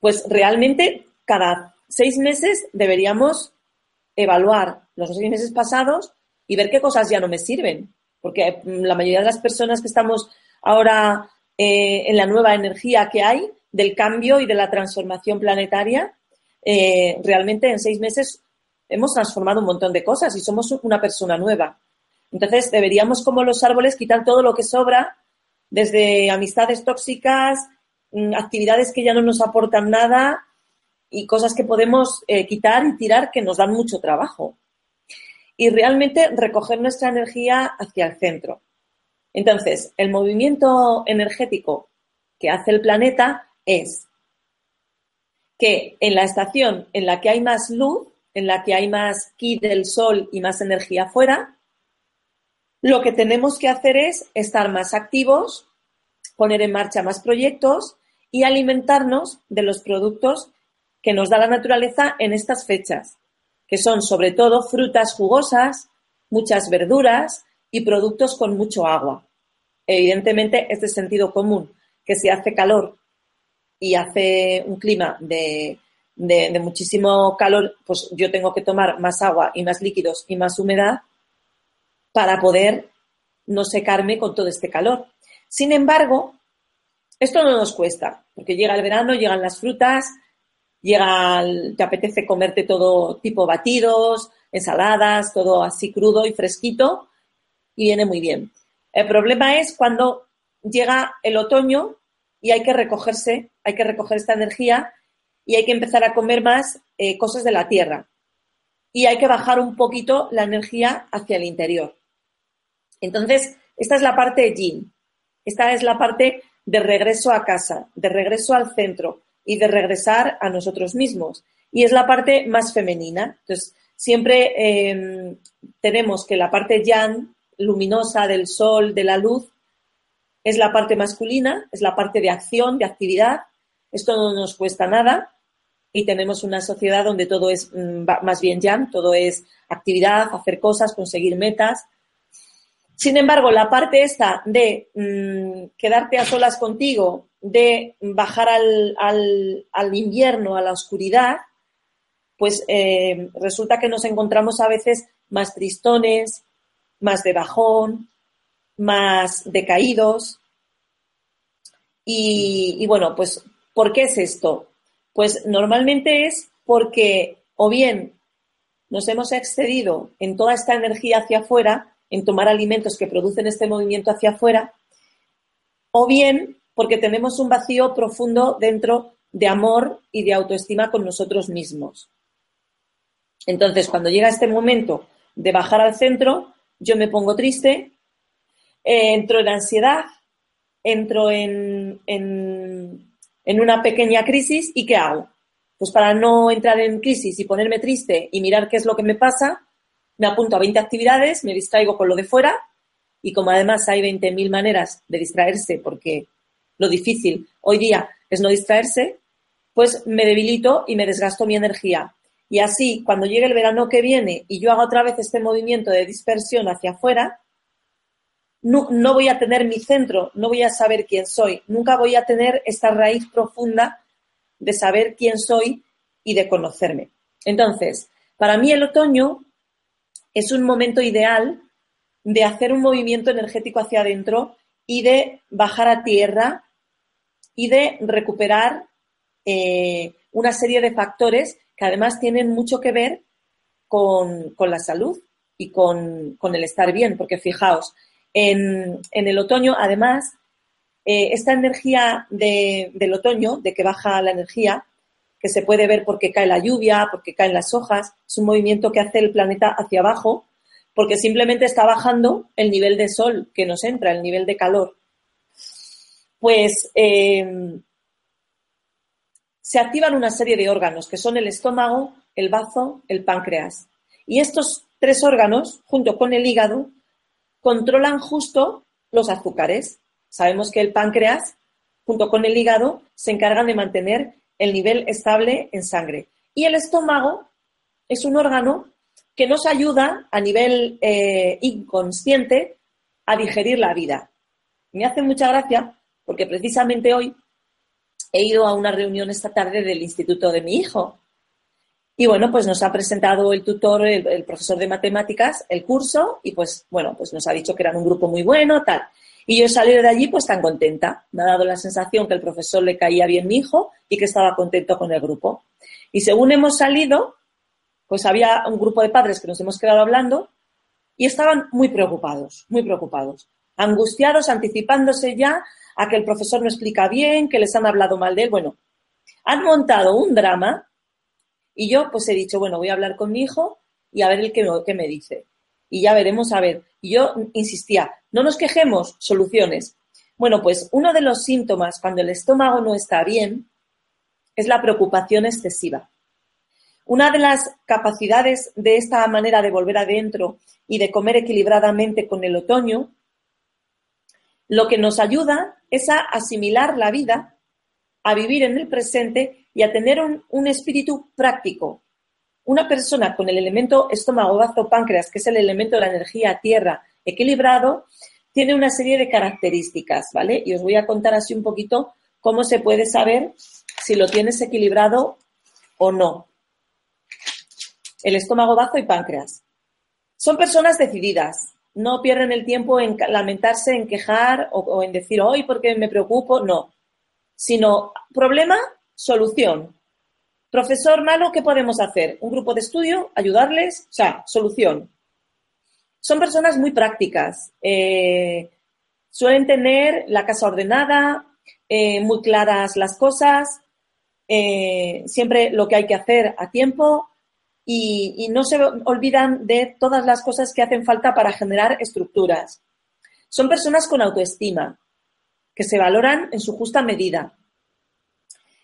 Pues realmente cada 6 meses deberíamos evaluar los 6 meses pasados y ver qué cosas ya no me sirven, porque la mayoría de las personas que estamos ahora en la nueva energía que hay, del cambio y de la transformación planetaria, realmente en 6 meses hemos transformado un montón de cosas y somos una persona nueva. Entonces, deberíamos, como los árboles, quitar todo lo que sobra, desde amistades tóxicas, actividades que ya no nos aportan nada y cosas que podemos quitar y tirar que nos dan mucho trabajo. Y realmente recoger nuestra energía hacia el centro. Entonces, el movimiento energético que hace el planeta es que en la estación en la que hay más luz, en la que hay más ki del sol y más energía afuera, lo que tenemos que hacer es estar más activos, poner en marcha más proyectos y alimentarnos de los productos que nos da la naturaleza en estas fechas, que son sobre todo frutas jugosas, muchas verduras y productos con mucho agua. Evidentemente, es de sentido común que si hace calor y hace un clima de muchísimo calor, pues yo tengo que tomar más agua y más líquidos y más humedad para poder no secarme con todo este calor. Sin embargo, esto no nos cuesta, porque llega el verano, llegan las frutas, te apetece comerte todo tipo batidos, ensaladas, todo así crudo y fresquito, y viene muy bien. El problema es cuando llega el otoño y hay que recoger esta energía y hay que empezar a comer más cosas de la tierra. Y hay que bajar un poquito la energía hacia el interior. Entonces, esta es la parte yin. Esta es la parte de regreso a casa, de regreso al centro y de regresar a nosotros mismos. Y es la parte más femenina. Entonces, siempre tenemos que la parte yang, luminosa, del sol, de la luz, es la parte masculina, es la parte de acción, de actividad. Esto no nos cuesta nada. Y tenemos una sociedad donde todo es más bien yang, todo es actividad, hacer cosas, conseguir metas. Sin embargo, la parte esta de quedarte a solas contigo, de bajar al invierno, a la oscuridad, pues resulta que nos encontramos a veces más tristones, más de bajón, más decaídos. Y bueno, pues, ¿por qué es esto? Pues normalmente es porque o bien nos hemos excedido en toda esta energía hacia afuera, en tomar alimentos que producen este movimiento hacia afuera, o bien porque tenemos un vacío profundo dentro de amor y de autoestima con nosotros mismos. Entonces, cuando llega este momento de bajar al centro, yo me pongo triste, entro en ansiedad, entro en una pequeña crisis, ¿y qué hago? Pues para no entrar en crisis y ponerme triste y mirar qué es lo que me pasa, me apunto a 20 actividades, me distraigo con lo de fuera, y como además hay 20.000 maneras de distraerse, porque lo difícil hoy día es no distraerse, pues me debilito y me desgasto mi energía. Y así, cuando llegue el verano que viene y yo haga otra vez este movimiento de dispersión hacia afuera, no voy a tener mi centro, no voy a saber quién soy, nunca voy a tener esta raíz profunda de saber quién soy y de conocerme. Entonces, para mí el otoño es un momento ideal de hacer un movimiento energético hacia adentro y de bajar a tierra y de recuperar una serie de factores que además tienen mucho que ver con la salud y con el estar bien, porque fijaos, en el otoño, además, esta energía del otoño, de que baja la energía, que se puede ver porque cae la lluvia, porque caen las hojas, es un movimiento que hace el planeta hacia abajo, porque simplemente está bajando el nivel de sol que nos entra, el nivel de calor. Pues se activan una serie de órganos, que son el estómago, el bazo, el páncreas. Y estos tres órganos, junto con el hígado, controlan justo los azúcares. Sabemos que el páncreas, junto con el hígado, se encargan de mantener el nivel estable en sangre. Y el estómago es un órgano que nos ayuda a nivel inconsciente a digerir la vida. Me hace mucha gracia porque precisamente hoy he ido a una reunión esta tarde del instituto de mi hijo. Y bueno, pues nos ha presentado el tutor, el profesor de matemáticas, el curso, y pues bueno, pues nos ha dicho que eran un grupo muy bueno, tal. Y yo he salido de allí pues tan contenta. Me ha dado la sensación que el profesor le caía bien mi hijo y que estaba contento con el grupo. Y según hemos salido, pues había un grupo de padres que nos hemos quedado hablando y estaban muy preocupados, angustiados, anticipándose ya a que el profesor no explica bien, que les han hablado mal de él. Bueno, han montado un drama y yo pues he dicho, bueno, voy a hablar con mi hijo y a ver el que me dice. Y ya veremos, a ver. Y yo insistía, no nos quejemos, soluciones. Bueno, pues uno de los síntomas cuando el estómago no está bien es la preocupación excesiva. Una de las capacidades de esta manera de volver adentro y de comer equilibradamente con el otoño, lo que nos ayuda es a asimilar la vida, a vivir en el presente y a tener un espíritu práctico. Una persona con el elemento estómago, bazo, páncreas, que es el elemento de la energía tierra equilibrado, tiene una serie de características, ¿vale? Y os voy a contar así un poquito cómo se puede saber si lo tienes equilibrado o no. El estómago, bazo y páncreas. Son personas decididas. No pierden el tiempo en lamentarse, en quejar o en decir, hoy, ¿por qué me preocupo? No. Sino problema, solución. Profesor malo, ¿qué podemos hacer? ¿Un grupo de estudio? ¿Ayudarles? O sea, solución. Son personas muy prácticas. Suelen tener la casa ordenada, muy claras las cosas, siempre lo que hay que hacer a tiempo y no se olvidan de todas las cosas que hacen falta para generar estructuras. Son personas con autoestima, que se valoran en su justa medida.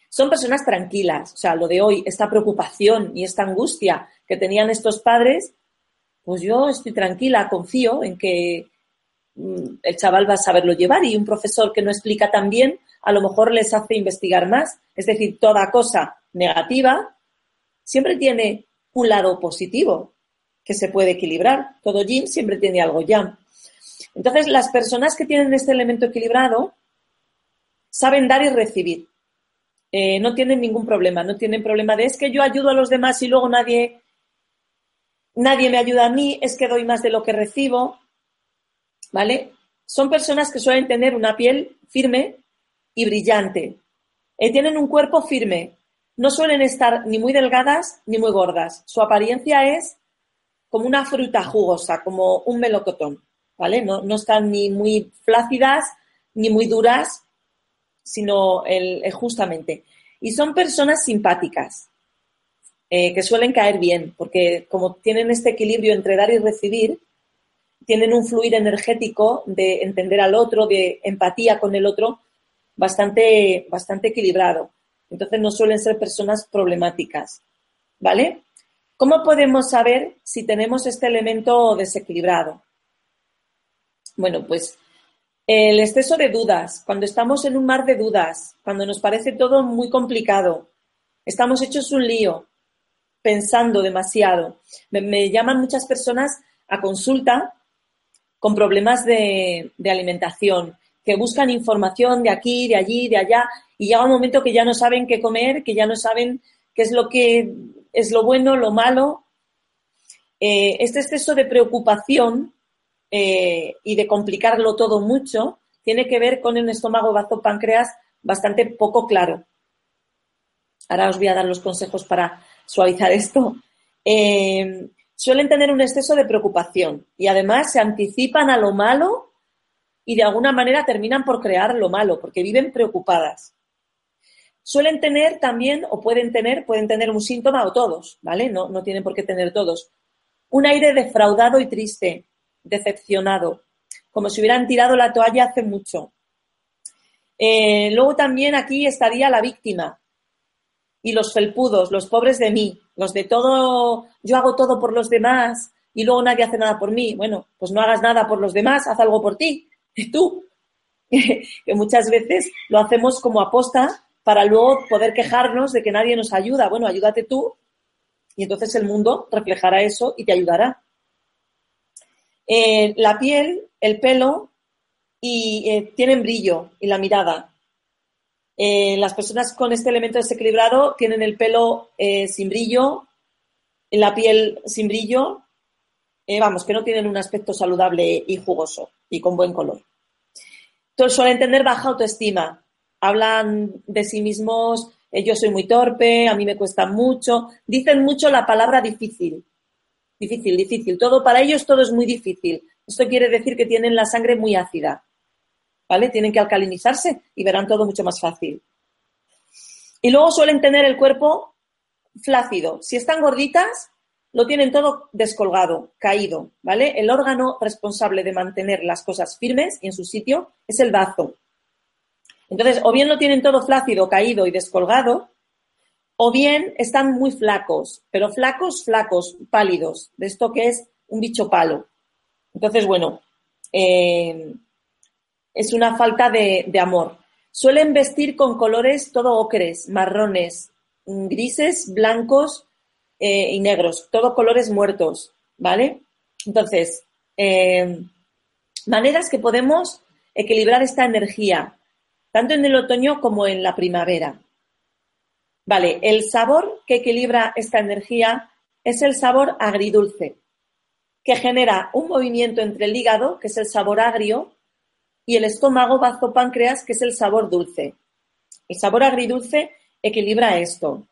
Son personas tranquilas, o sea, lo de hoy, esta preocupación y esta angustia que tenían estos padres, pues yo estoy tranquila, confío en que el chaval va a saberlo llevar y un profesor que no explica tan bien, a lo mejor les hace investigar más. Es decir, toda cosa negativa siempre tiene un lado positivo que se puede equilibrar. Todo yin siempre tiene algo yang. Entonces, las personas que tienen este elemento equilibrado saben dar y recibir. No tienen ningún problema. No tienen problema de es que yo ayudo a los demás y luego nadie me ayuda a mí, es que doy más de lo que recibo, ¿vale? Son personas que suelen tener una piel firme y brillante. Tienen un cuerpo firme. No suelen estar ni muy delgadas ni muy gordas. Su apariencia es como una fruta jugosa, como un melocotón, ¿vale? No están ni muy flácidas ni muy duras, sino justamente. Y son personas simpáticas, que suelen caer bien, porque como tienen este equilibrio entre dar y recibir, tienen un fluir energético de entender al otro, de empatía con el otro, bastante, bastante equilibrado. Entonces no suelen ser personas problemáticas, ¿vale? ¿Cómo podemos saber si tenemos este elemento desequilibrado? Bueno, pues el exceso de dudas, cuando estamos en un mar de dudas, cuando nos parece todo muy complicado, estamos hechos un lío, pensando demasiado. Me llaman muchas personas a consulta con problemas de alimentación, que buscan información de aquí, de allí, de allá, y llega un momento que ya no saben qué comer, que ya no saben qué es lo que es lo bueno, lo malo. Este exceso de preocupación y de complicarlo todo mucho tiene que ver con un estómago, bazo, páncreas bastante poco claro. Ahora os voy a dar los consejos para suavizar esto. Suelen tener un exceso de preocupación y además se anticipan a lo malo y de alguna manera terminan por crear lo malo porque viven preocupadas. Suelen tener también o pueden tener un síntoma o todos, ¿vale? No tienen por qué tener todos. Un aire defraudado y triste, decepcionado, como si hubieran tirado la toalla hace mucho. Luego también aquí estaría la víctima y los felpudos, los pobres de mí. Los de todo, yo hago todo por los demás y luego nadie hace nada por mí. Bueno, pues no hagas nada por los demás, haz algo por ti, tú. Que muchas veces lo hacemos como aposta para luego poder quejarnos de que nadie nos ayuda. Bueno, ayúdate tú y entonces el mundo reflejará eso y te ayudará. La piel, el pelo y tienen brillo y la mirada. Las personas con este elemento desequilibrado tienen el pelo sin brillo, la piel sin brillo, que no tienen un aspecto saludable y jugoso y con buen color. Entonces, suelen tener baja autoestima, hablan de sí mismos, yo soy muy torpe, a mí me cuesta mucho, dicen mucho la palabra difícil, todo para ellos todo es muy difícil. Esto quiere decir que tienen la sangre muy ácida. ¿Vale? Tienen que alcalinizarse y verán todo mucho más fácil. Y luego suelen tener el cuerpo flácido. Si están gorditas, lo tienen todo descolgado, caído, ¿vale? El órgano responsable de mantener las cosas firmes y en su sitio es el bazo. Entonces, o bien lo tienen todo flácido, caído y descolgado, o bien están muy flacos, pero flacos, pálidos, de esto que es un bicho palo. Entonces, bueno, es una falta de amor. Suelen vestir con colores todo ocres, marrones, grises, blancos y negros. Todo colores muertos, ¿vale? Entonces, maneras que podemos equilibrar esta energía, tanto en el otoño como en la primavera. Vale, el sabor que equilibra esta energía es el sabor agridulce, que genera un movimiento entre el hígado, que es el sabor agrio, y el estómago, bazo, páncreas, que es el sabor dulce. El sabor agridulce equilibra esto.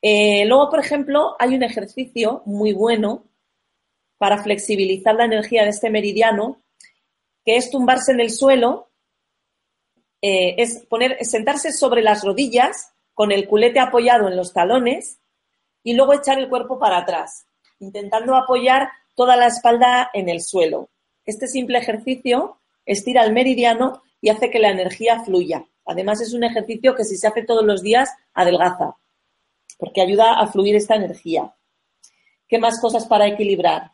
Luego, por ejemplo, hay un ejercicio muy bueno para flexibilizar la energía de este meridiano, que es tumbarse en el suelo, sentarse sobre las rodillas con el culete apoyado en los talones y luego echar el cuerpo para atrás, intentando apoyar toda la espalda en el suelo. Este simple ejercicio estira el meridiano y hace que la energía fluya. Además, es un ejercicio que si se hace todos los días, adelgaza, porque ayuda a fluir esta energía. ¿Qué más cosas para equilibrar?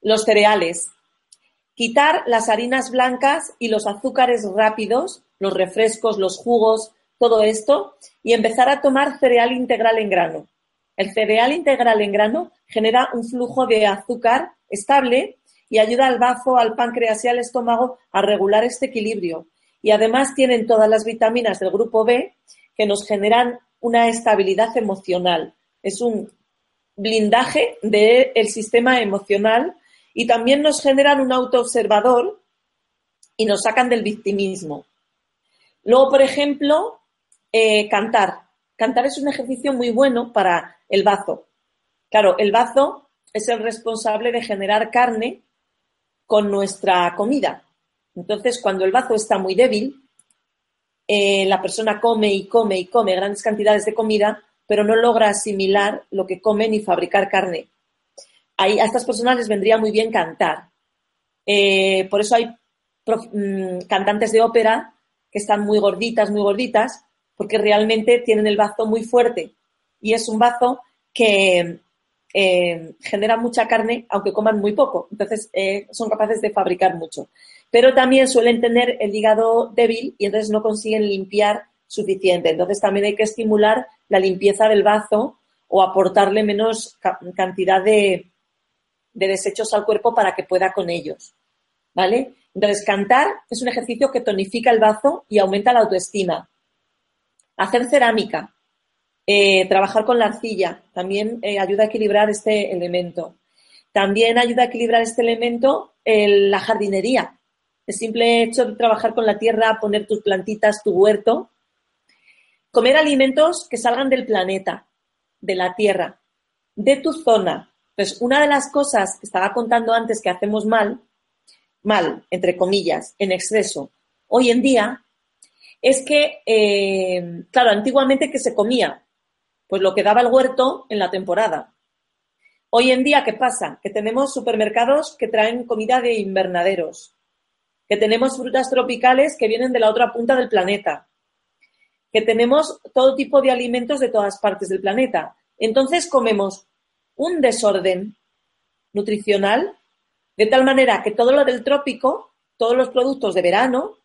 Los cereales. Quitar las harinas blancas y los azúcares rápidos, los refrescos, los jugos, todo esto, y empezar a tomar cereal integral en grano. El cereal integral en grano genera un flujo de azúcar estable y ayuda al bazo, al páncreas y al estómago a regular este equilibrio. Y además tienen todas las vitaminas del grupo B que nos generan una estabilidad emocional. Es un blindaje del sistema emocional y también nos generan un autoobservador y nos sacan del victimismo. Luego, por ejemplo, cantar. Cantar es un ejercicio muy bueno para el bazo. Claro, el bazo es el responsable de generar carne con nuestra comida. Entonces, cuando el bazo está muy débil, la persona come y come y come grandes cantidades de comida, pero no logra asimilar lo que come ni fabricar carne. Ahí, a estas personas les vendría muy bien cantar. Por eso hay cantantes de ópera que están muy gorditas, porque realmente tienen el bazo muy fuerte y es un bazo que genera mucha carne aunque coman muy poco. Entonces, son capaces de fabricar mucho. Pero también suelen tener el hígado débil y entonces no consiguen limpiar suficiente. Entonces, también hay que estimular la limpieza del bazo o aportarle menos cantidad de desechos al cuerpo para que pueda con ellos, ¿vale? Entonces, cantar es un ejercicio que tonifica el bazo y aumenta la autoestima. Hacer cerámica, trabajar con la arcilla, también ayuda a equilibrar este elemento. También ayuda a equilibrar este elemento la jardinería. El simple hecho de trabajar con la tierra, poner tus plantitas, tu huerto. Comer alimentos que salgan del planeta, de la tierra, de tu zona. Pues una de las cosas que estaba contando antes que hacemos mal, entre comillas, en exceso, hoy en día... Es que, claro, antiguamente, ¿qué se comía? Pues lo que daba el huerto en la temporada. Hoy en día, ¿qué pasa? Que tenemos supermercados que traen comida de invernaderos, que tenemos frutas tropicales que vienen de la otra punta del planeta, que tenemos todo tipo de alimentos de todas partes del planeta. Entonces, comemos un desorden nutricional de tal manera que todo lo del trópico, todos los productos de verano,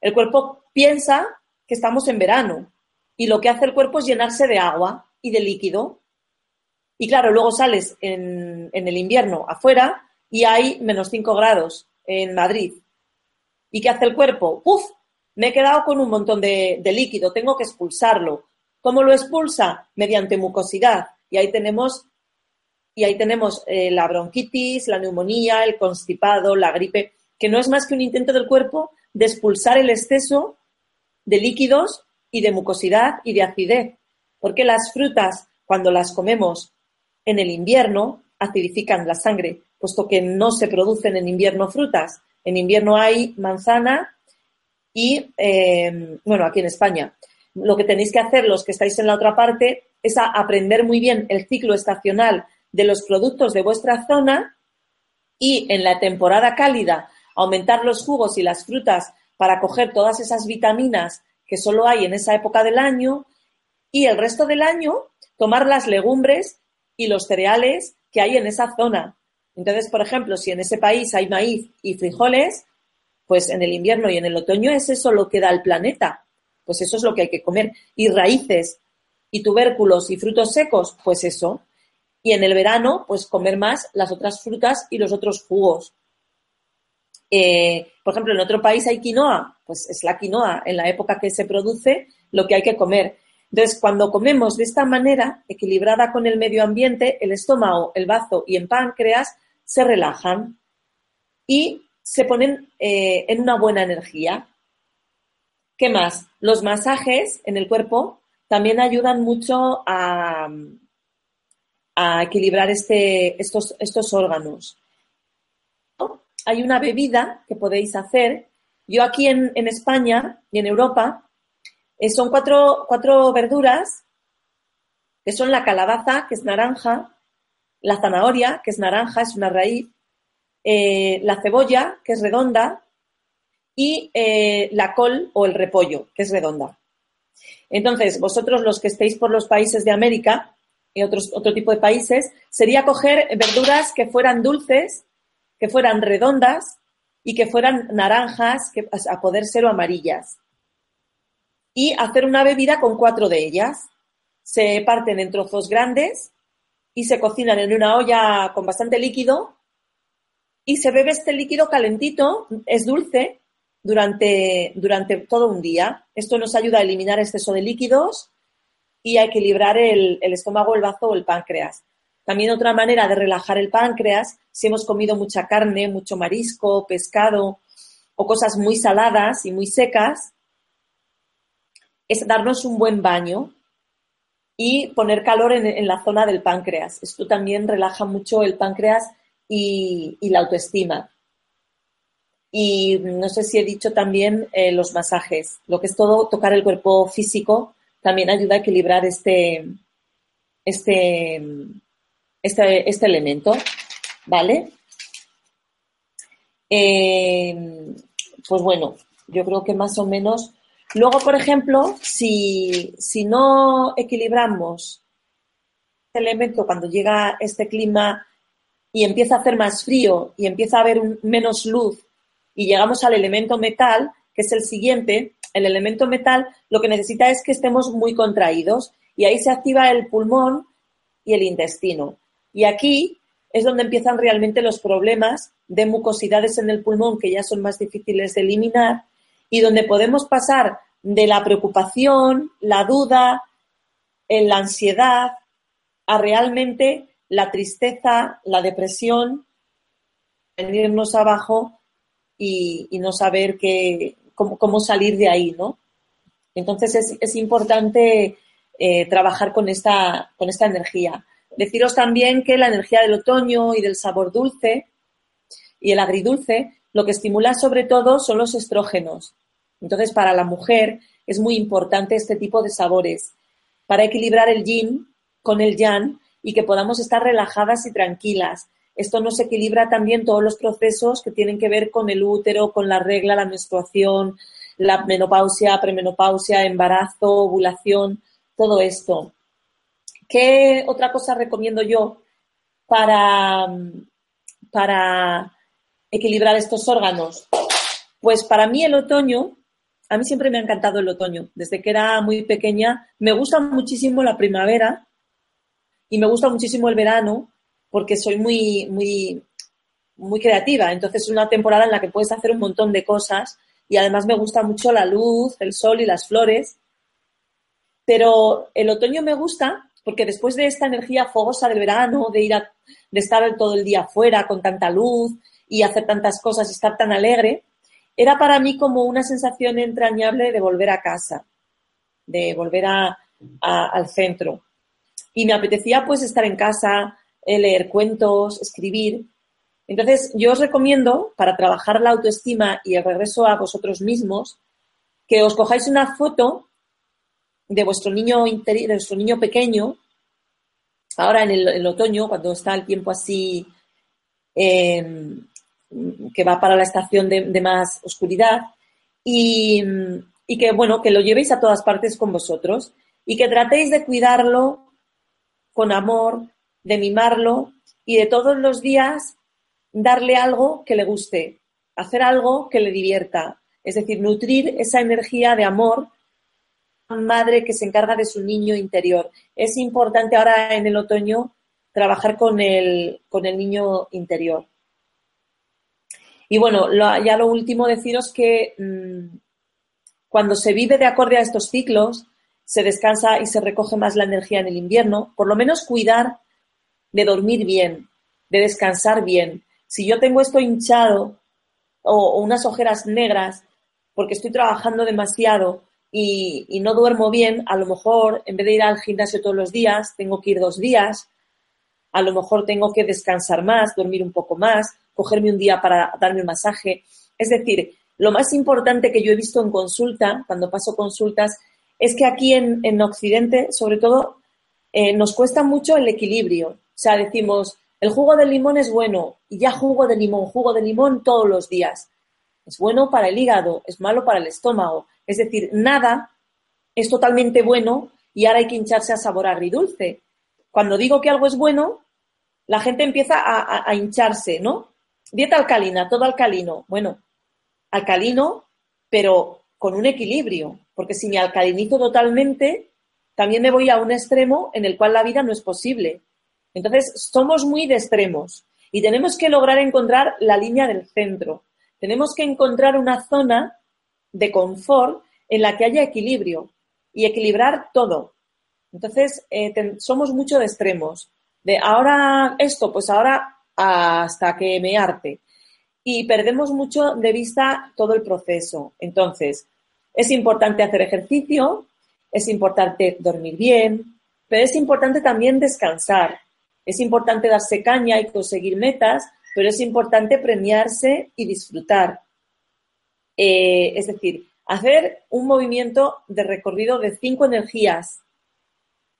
el cuerpo piensa que estamos en verano y lo que hace el cuerpo es llenarse de agua y de líquido. Y claro, luego sales en el invierno afuera y hay menos 5 grados en Madrid. ¿Y qué hace el cuerpo? ¡Puf! Me he quedado con un montón de líquido, tengo que expulsarlo. ¿Cómo lo expulsa? Mediante mucosidad. Y ahí tenemos la bronquitis, la neumonía, el constipado, la gripe, que no es más que un intento del cuerpo de expulsar el exceso de líquidos y de mucosidad y de acidez, porque las frutas, cuando las comemos en el invierno, acidifican la sangre, puesto que no se producen en invierno frutas. En invierno hay manzana y, bueno, aquí en España. Lo que tenéis que hacer, los que estáis en la otra parte, es aprender muy bien el ciclo estacional de los productos de vuestra zona y en la temporada cálida aumentar los jugos y las frutas para coger todas esas vitaminas que solo hay en esa época del año y el resto del año tomar las legumbres y los cereales que hay en esa zona. Entonces, por ejemplo, si en ese país hay maíz y frijoles, pues en el invierno y en el otoño es eso lo que da el planeta. Pues eso es lo que hay que comer. Y raíces y tubérculos y frutos secos, pues eso. Y en el verano, pues comer más las otras frutas y los otros jugos. Por ejemplo, en otro país hay quinoa, pues es la quinoa en la época que se produce lo que hay que comer. Entonces, cuando comemos de esta manera, equilibrada con el medio ambiente, el estómago, el bazo y el páncreas se relajan y se ponen en una buena energía. ¿Qué más? Los masajes en el cuerpo también ayudan mucho a equilibrar estos órganos. Hay una bebida que podéis hacer. Yo aquí en España y en Europa son cuatro verduras, que son la calabaza, que es naranja, la zanahoria, que es naranja, es una raíz, la cebolla, que es redonda, y la col o el repollo, que es redonda. Entonces, vosotros los que estéis por los países de América y otro tipo de países, sería coger verduras que fueran dulces, que fueran redondas y que fueran naranjas, que a poder ser o amarillas. Y hacer una bebida con 4 de ellas. Se parten en trozos grandes y se cocinan en una olla con bastante líquido y se bebe este líquido calentito, es dulce, durante todo un día. Esto nos ayuda a eliminar exceso de líquidos y a equilibrar el estómago, el bazo o el páncreas. También otra manera de relajar el páncreas, si hemos comido mucha carne, mucho marisco, pescado o cosas muy saladas y muy secas, es darnos un buen baño y poner calor en la zona del páncreas. Esto también relaja mucho el páncreas y la autoestima. Y no sé si he dicho también los masajes. Lo que es todo tocar el cuerpo físico también ayuda a equilibrar este elemento, ¿vale? Pues bueno, yo creo que más o menos. Luego, por ejemplo, si no equilibramos este elemento cuando llega este clima y empieza a hacer más frío y empieza a haber menos luz y llegamos al elemento metal, que es el siguiente, el elemento metal lo que necesita es que estemos muy contraídos y ahí se activa el pulmón y el intestino. Y aquí es donde empiezan realmente los problemas de mucosidades en el pulmón que ya son más difíciles de eliminar y donde podemos pasar de la preocupación, la duda, la ansiedad, a realmente la tristeza, la depresión, venirnos abajo y no saber cómo salir de ahí, ¿no? Entonces es importante trabajar con esta energía. Deciros también que la energía del otoño y del sabor dulce y el agridulce lo que estimula sobre todo son los estrógenos. Entonces, para la mujer es muy importante este tipo de sabores para equilibrar el yin con el yang y que podamos estar relajadas y tranquilas. Esto nos equilibra también todos los procesos que tienen que ver con el útero, con la regla, la menstruación, la menopausia, premenopausia, embarazo, ovulación. Todo esto. ¿Qué otra cosa recomiendo yo para equilibrar estos órganos? Pues para mí el otoño, a mí siempre me ha encantado el otoño. Desde que era muy pequeña, me gusta muchísimo la primavera y me gusta muchísimo el verano porque soy muy, muy, muy creativa. Entonces es una temporada en la que puedes hacer un montón de cosas y además me gusta mucho la luz, el sol y las flores. Pero el otoño me gusta porque después de esta energía fogosa del verano, de estar todo el día afuera con tanta luz y hacer tantas cosas y estar tan alegre, era para mí como una sensación entrañable de volver a casa, de volver al centro. Y me apetecía pues estar en casa, leer cuentos, escribir. Entonces yo os recomiendo, para trabajar la autoestima y el regreso a vosotros mismos, que os cojáis una foto de vuestro niño interior, de vuestro niño pequeño, ahora en el otoño, cuando está el tiempo así, que va para la estación de más oscuridad, y que, bueno, que lo llevéis a todas partes con vosotros y que tratéis de cuidarlo con amor, de mimarlo y de todos los días darle algo que le guste, hacer algo que le divierta, es decir, nutrir esa energía de amor madre que se encarga de su niño interior. Es importante ahora en el otoño trabajar con el niño interior. Y bueno, ya lo último deciros que cuando se vive de acorde a estos ciclos, se descansa y se recoge más la energía en el invierno. Por lo menos cuidar de dormir bien, de descansar bien. Si yo tengo esto hinchado o unas ojeras negras porque estoy trabajando demasiado, y no duermo bien, a lo mejor en vez de ir al gimnasio todos los días, tengo que ir 2 días, a lo mejor tengo que descansar más, dormir un poco más, cogerme un día para darme un masaje. Es decir, lo más importante que yo he visto en consulta, cuando paso consultas, es que aquí en Occidente, sobre todo, nos cuesta mucho el equilibrio. O sea, decimos, el jugo de limón es bueno, y ya jugo de limón todos los días. Es bueno para el hígado, es malo para el estómago. Es decir, nada es totalmente bueno y ahora hay que hincharse a sabor agridulce. Cuando digo que algo es bueno, la gente empieza a hincharse, ¿no? Dieta alcalina, todo alcalino. Bueno, alcalino, pero con un equilibrio. Porque si me alcalinizo totalmente, también me voy a un extremo en el cual la vida no es posible. Entonces, somos muy de extremos. Y tenemos que lograr encontrar la línea del centro. Tenemos que encontrar una zona de confort en la que haya equilibrio y equilibrar todo. Entonces, somos mucho de extremos. De ahora esto, pues ahora hasta que me harte. Y perdemos mucho de vista todo el proceso. Entonces, es importante hacer ejercicio, es importante dormir bien, pero es importante también descansar. Es importante darse caña y conseguir metas, pero es importante premiarse y disfrutar. Es decir, hacer un movimiento de recorrido de 5 energías,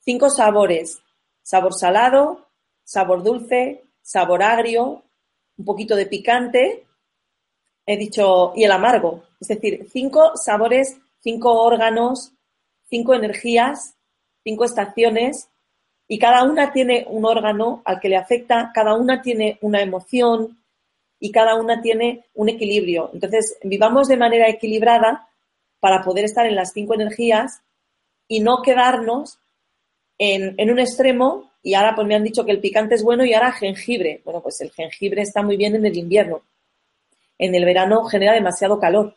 5 sabores. Sabor salado, sabor dulce, sabor agrio, un poquito de picante, y el amargo. Es decir, 5 sabores, 5 órganos, 5 energías, 5 estaciones, y cada una tiene un órgano al que le afecta, cada una tiene una emoción y cada una tiene un equilibrio. Entonces, vivamos de manera equilibrada para poder estar en las 5 energías y no quedarnos en un extremo. Y ahora pues me han dicho que el picante es bueno y ahora jengibre. Bueno, pues el jengibre está muy bien en el invierno. En el verano genera demasiado calor.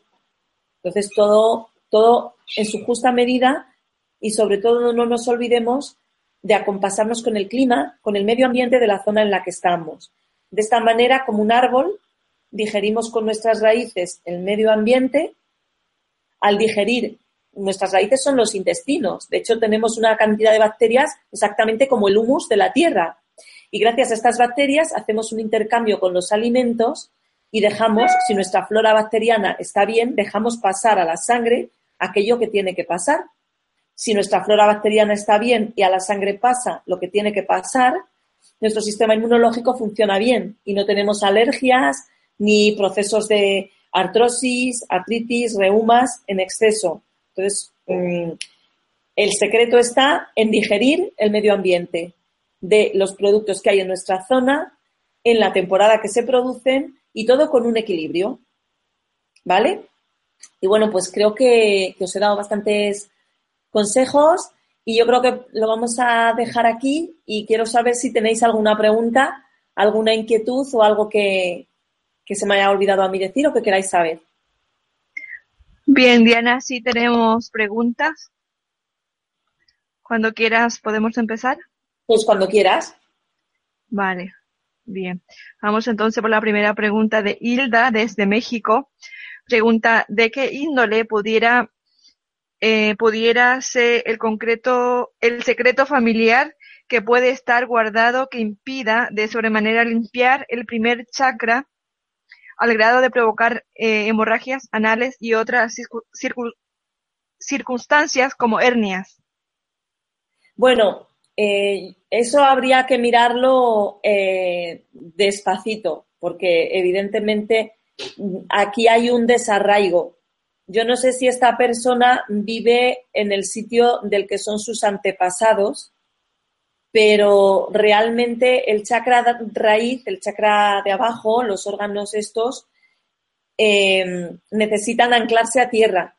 Entonces, todo en su justa medida. Y sobre todo no nos olvidemos de acompasarnos con el clima, con el medio ambiente de la zona en la que estamos. De esta manera, como un árbol, digerimos con nuestras raíces el medio ambiente. Al digerir, nuestras raíces son los intestinos. De hecho, tenemos una cantidad de bacterias exactamente como el humus de la tierra. Y gracias a estas bacterias hacemos un intercambio con los alimentos y dejamos, si nuestra flora bacteriana está bien, dejamos pasar a la sangre aquello que tiene que pasar. Si nuestra flora bacteriana está bien y a la sangre pasa lo que tiene que pasar, nuestro sistema inmunológico funciona bien y no tenemos alergias ni procesos de artrosis, artritis, reumas en exceso. Entonces, el secreto está en digerir el medio ambiente de los productos que hay en nuestra zona, en la temporada que se producen y todo con un equilibrio, ¿vale? Y bueno, pues creo que os he dado bastantes consejos y yo creo que lo vamos a dejar aquí y quiero saber si tenéis alguna pregunta, alguna inquietud o algo que se me haya olvidado a mí decir o que queráis saber. Bien, Diana, sí tenemos preguntas. Cuando quieras, ¿podemos empezar? Pues cuando quieras. Vale, bien. Vamos entonces por la primera pregunta de Hilda desde México. Pregunta, ¿de qué índole pudiera ser el secreto familiar que puede estar guardado que impida de sobremanera limpiar el primer chakra al grado de provocar hemorragias anales y otras circunstancias como hernias? Bueno, eso habría que mirarlo despacito, porque evidentemente aquí hay un desarraigo. Yo no sé si esta persona vive en el sitio del que son sus antepasados, pero realmente el chakra raíz, el chakra de abajo, los órganos estos, necesitan anclarse a tierra.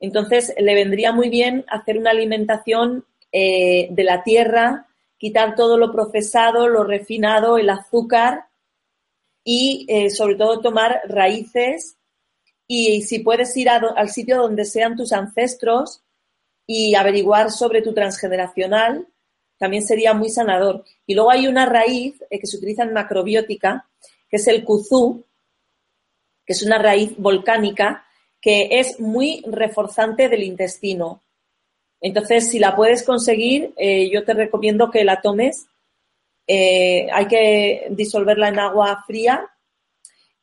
Entonces, le vendría muy bien hacer una alimentación de la tierra, quitar todo lo procesado, lo refinado, el azúcar y, sobre todo, tomar raíces. Y si puedes ir al sitio donde sean tus ancestros y averiguar sobre tu transgeneracional, también sería muy sanador. Y luego hay una raíz que se utiliza en macrobiótica, que es el kuzu, que es una raíz volcánica, que es muy reforzante del intestino. Entonces, si la puedes conseguir, yo te recomiendo que la tomes. Hay que disolverla en agua fría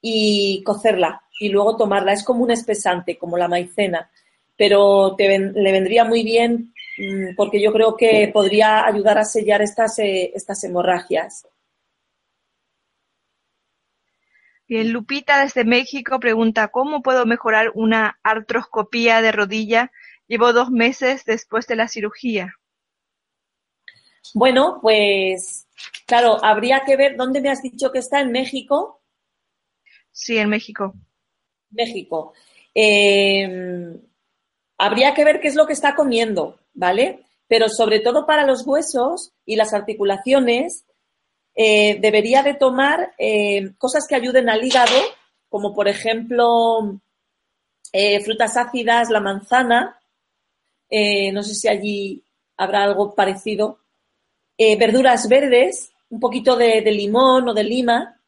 y cocerla. Y luego tomarla. Es como un espesante, como la maicena, pero le vendría muy bien porque yo creo que podría ayudar a sellar estas hemorragias. Bien, Lupita desde México pregunta, ¿cómo puedo mejorar una artroscopía de rodilla? Llevo 2 meses después de la cirugía. Bueno, pues claro, habría que ver dónde me has dicho que está, ¿en México? Sí, en México. México. Habría que ver qué es lo que está comiendo, ¿vale? Pero sobre todo para los huesos y las articulaciones, debería de tomar cosas que ayuden al hígado, como por ejemplo frutas ácidas, la manzana, no sé si allí habrá algo parecido, verduras verdes, un poquito de limón o de lima,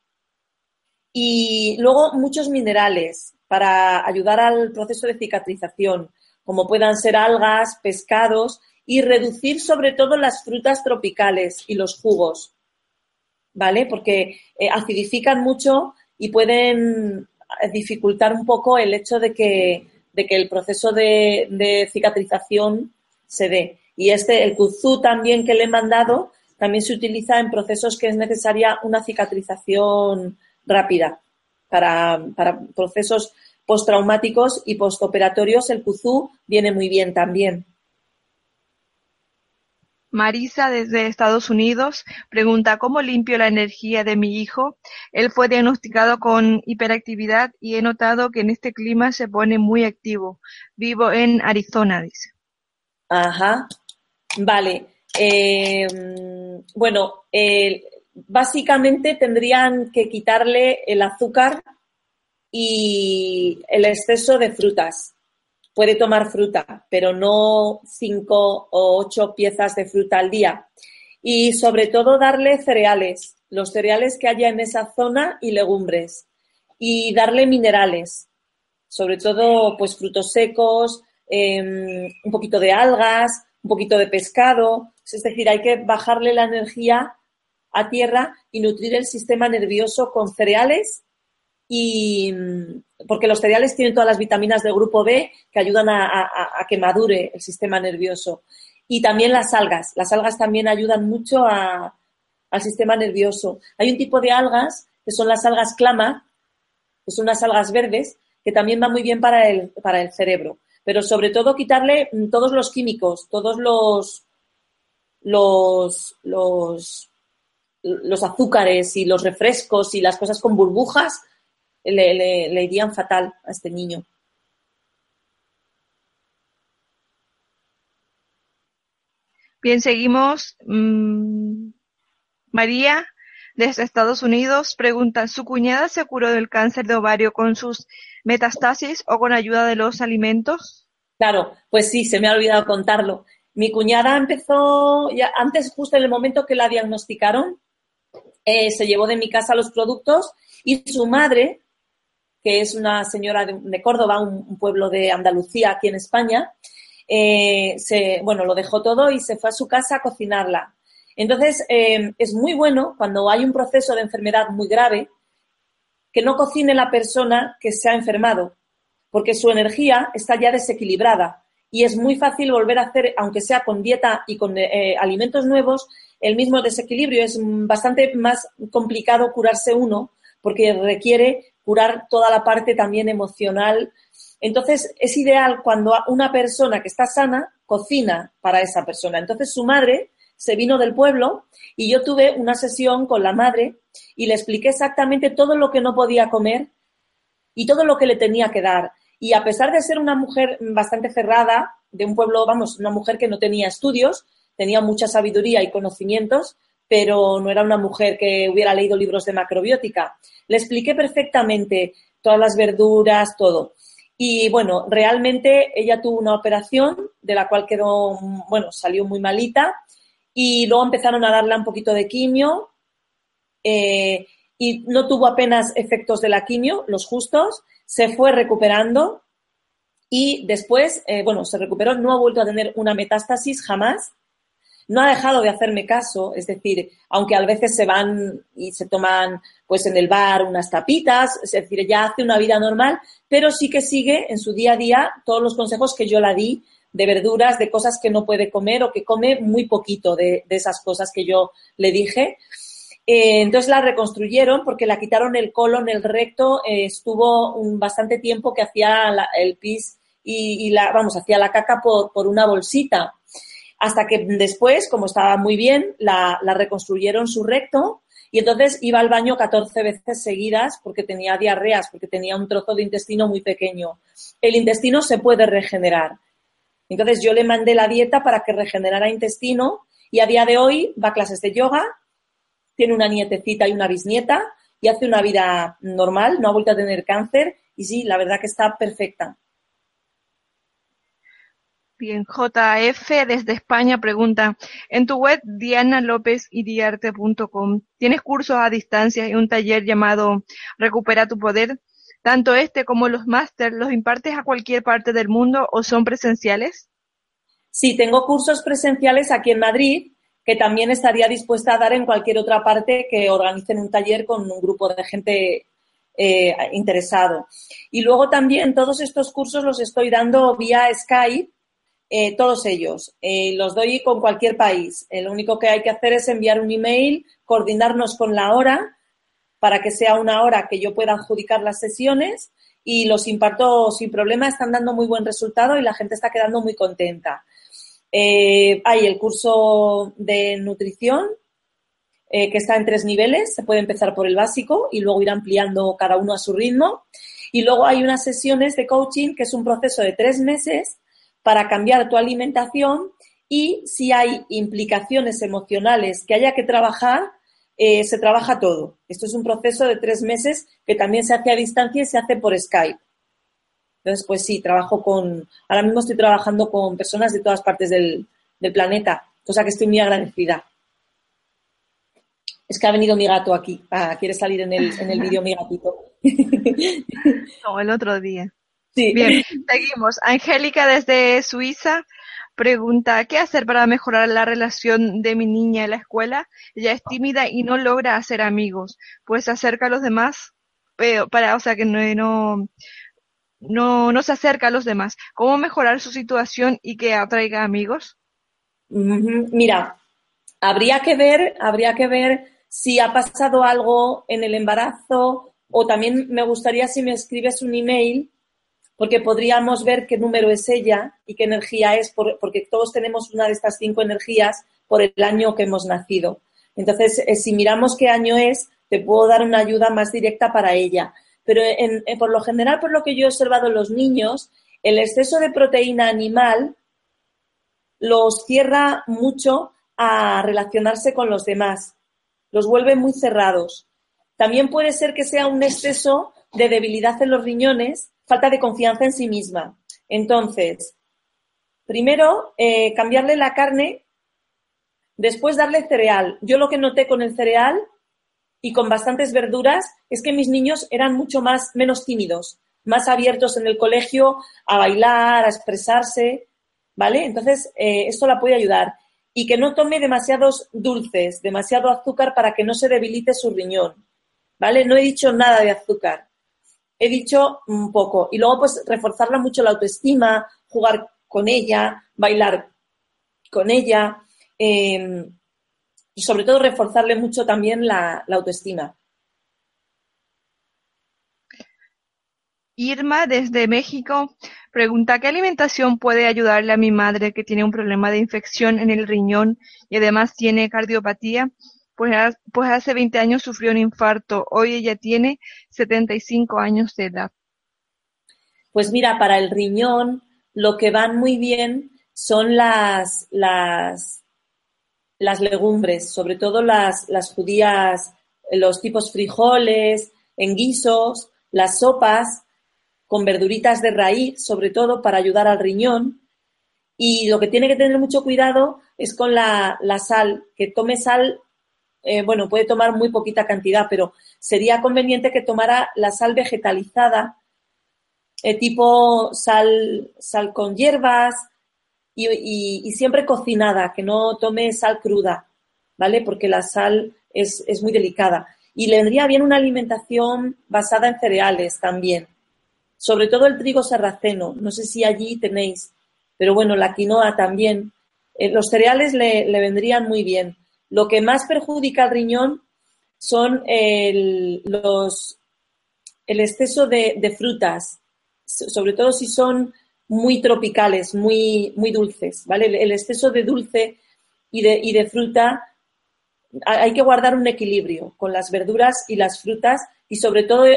y luego muchos minerales para ayudar al proceso de cicatrización, como puedan ser algas, pescados, y reducir sobre todo las frutas tropicales y los jugos, ¿vale? Porque acidifican mucho y pueden dificultar un poco el hecho de que el proceso de cicatrización se dé. Y el kuzu también que le he mandado, también se utiliza en procesos que es necesaria una cicatrización rápida. Para procesos postraumáticos y postoperatorios, el kuzu viene muy bien también. Marisa, desde Estados Unidos, pregunta: ¿cómo limpio la energía de mi hijo? Él fue diagnosticado con hiperactividad y he notado que en este clima se pone muy activo. Vivo en Arizona, dice. Ajá, vale. Básicamente tendrían que quitarle el azúcar y el exceso de frutas. Puede tomar fruta, pero no 5 o 8 piezas de fruta al día. Y sobre todo darle cereales, los cereales que haya en esa zona, y legumbres. Y darle minerales, sobre todo pues frutos secos, un poquito de algas, un poquito de pescado. Es decir, hay que bajarle la energía a tierra y nutrir el sistema nervioso con cereales, y porque los cereales tienen todas las vitaminas del grupo B que ayudan a que madure el sistema nervioso. Y también las algas también ayudan mucho al sistema nervioso. Hay un tipo de algas que son las algas clama, que son unas algas verdes, que también van muy bien para el cerebro. Pero sobre todo quitarle todos los químicos, todos los azúcares y los refrescos y las cosas con burbujas le irían fatal a este niño. Bien, seguimos. María, desde Estados Unidos, pregunta: ¿su cuñada se curó del cáncer de ovario con sus metástasis o con ayuda de los alimentos? Claro, pues sí, se me ha olvidado contarlo. Mi cuñada empezó, ya antes, justo en el momento que la diagnosticaron, se llevó de mi casa los productos, y su madre, que es una señora de Córdoba, un pueblo de Andalucía aquí en España, lo dejó todo y se fue a su casa a cocinarla. Entonces, es muy bueno cuando hay un proceso de enfermedad muy grave que no cocine la persona que se ha enfermado, porque su energía está ya desequilibrada y es muy fácil volver a hacer, aunque sea con dieta y con alimentos nuevos, el mismo desequilibrio. Es bastante más complicado curarse uno porque requiere curar toda la parte también emocional. Entonces, es ideal cuando una persona que está sana cocina para esa persona. Entonces, su madre se vino del pueblo y yo tuve una sesión con la madre y le expliqué exactamente todo lo que no podía comer y todo lo que le tenía que dar. Y a pesar de ser una mujer bastante cerrada, de un pueblo, una mujer que no tenía estudios, tenía mucha sabiduría y conocimientos, pero no era una mujer que hubiera leído libros de macrobiótica. Le expliqué perfectamente todas las verduras, todo. Y bueno, realmente ella tuvo una operación de la cual quedó, salió muy malita, y luego empezaron a darle un poquito de quimio y no tuvo apenas efectos de la quimio, los justos, se fue recuperando y después, se recuperó, no ha vuelto a tener una metástasis jamás. No ha dejado de hacerme caso, es decir, aunque a veces se van y se toman pues en el bar unas tapitas, es decir, ya hace una vida normal, pero sí que sigue en su día a día todos los consejos que yo la di de verduras, de cosas que no puede comer o que come muy poquito de esas cosas que yo le dije. Entonces la reconstruyeron porque la quitaron el colon, el recto, estuvo bastante tiempo que hacía el pis y hacía la caca por una bolsita. Hasta que después, como estaba muy bien, la reconstruyeron su recto y entonces iba al baño 14 veces seguidas porque tenía diarreas, porque tenía un trozo de intestino muy pequeño. El intestino se puede regenerar. Entonces yo le mandé la dieta para que regenerara intestino y a día de hoy va a clases de yoga, tiene una nietecita y una bisnieta y hace una vida normal, no ha vuelto a tener cáncer y sí, la verdad que está perfecta. Bien, JF desde España pregunta, en tu web dianalopeziriarte.com tienes cursos a distancia y un taller llamado Recupera tu Poder. ¿Tanto este como los máster los impartes a cualquier parte del mundo o son presenciales? Sí, tengo cursos presenciales aquí en Madrid que también estaría dispuesta a dar en cualquier otra parte que organicen un taller con un grupo de gente interesado. Y luego también todos estos cursos los estoy dando vía Skype. Todos ellos, los doy con cualquier país. Lo único que hay que hacer es enviar un email, coordinarnos con la hora para que sea una hora que yo pueda adjudicar las sesiones y los imparto sin problema. Están dando muy buen resultado y la gente está quedando muy contenta. Hay el curso de nutrición que está en 3 niveles. Se puede empezar por el básico y luego ir ampliando cada uno a su ritmo. Y luego hay unas sesiones de coaching que es un proceso de 3 meses para cambiar tu alimentación y si hay implicaciones emocionales que haya que trabajar, se trabaja todo. Esto es un proceso de 3 meses que también se hace a distancia y se hace por Skype. Entonces, pues sí, ahora mismo estoy trabajando con personas de todas partes del planeta, cosa que estoy muy agradecida. Es que ha venido mi gato aquí. Ah, quiere salir en el vídeo mi gatito. No, el otro día. Sí. Bien, seguimos. Angélica desde Suiza pregunta, ¿qué hacer para mejorar la relación de mi niña en la escuela? Ella es tímida y no logra hacer amigos, pues se acerca a los demás, que no se acerca a los demás. ¿Cómo mejorar su situación y que atraiga amigos? Mira, habría que ver si ha pasado algo en el embarazo o también me gustaría si me escribes un email porque podríamos ver qué número es ella y qué energía es, porque todos tenemos una de estas 5 energías por el año que hemos nacido. Entonces, si miramos qué año es, te puedo dar una ayuda más directa para ella. Pero por lo general, por lo que yo he observado en los niños, el exceso de proteína animal los cierra mucho a relacionarse con los demás, los vuelve muy cerrados. También puede ser que sea un exceso de debilidad en los riñones, falta de confianza en sí misma. Entonces, primero, cambiarle la carne, después darle cereal. Yo lo que noté con el cereal y con bastantes verduras es que mis niños eran menos tímidos, más abiertos en el colegio a bailar, a expresarse, ¿vale? Entonces, esto la puede ayudar. Y que no tome demasiados dulces, demasiado azúcar para que no se debilite su riñón, ¿vale? No he dicho nada de azúcar. He dicho un poco. Y luego, pues, reforzarla mucho la autoestima, jugar con ella, bailar con ella. Y, sobre todo, reforzarle mucho también la autoestima. Irma, desde México, pregunta, ¿qué alimentación puede ayudarle a mi madre que tiene un problema de infección en el riñón y además tiene cardiopatía? Pues hace 20 años sufrió un infarto, hoy ella tiene 75 años de edad. Pues mira, para el riñón lo que van muy bien son las legumbres, sobre todo las judías, los tipos frijoles, en guisos, las sopas, con verduritas de raíz, sobre todo para ayudar al riñón. Y lo que tiene que tener mucho cuidado es con la sal, que tome sal. Puede tomar muy poquita cantidad, pero sería conveniente que tomara la sal vegetalizada, tipo sal con hierbas y siempre cocinada, que no tome sal cruda, ¿vale? Porque la sal es muy delicada. Y le vendría bien una alimentación basada en cereales también, sobre todo el trigo sarraceno. No sé si allí tenéis, pero bueno, la quinoa también. Los cereales le vendrían muy bien. Lo que más perjudica al riñón son el exceso de frutas, sobre todo si son muy tropicales, muy, muy dulces, ¿vale? El exceso de dulce y de fruta, hay que guardar un equilibrio con las verduras y las frutas y sobre todo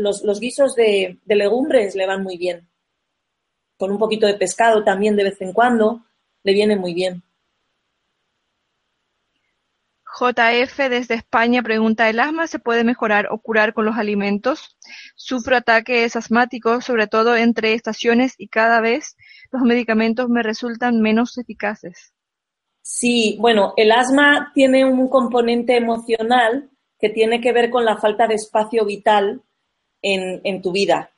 los guisos de legumbres le van muy bien. Con un poquito de pescado también de vez en cuando le viene muy bien. JF desde España pregunta, ¿el asma se puede mejorar o curar con los alimentos? Sufro ataques asmáticos, sobre todo entre estaciones, y cada vez los medicamentos me resultan menos eficaces. Sí, bueno, el asma tiene un componente emocional que tiene que ver con la falta de espacio vital en tu vida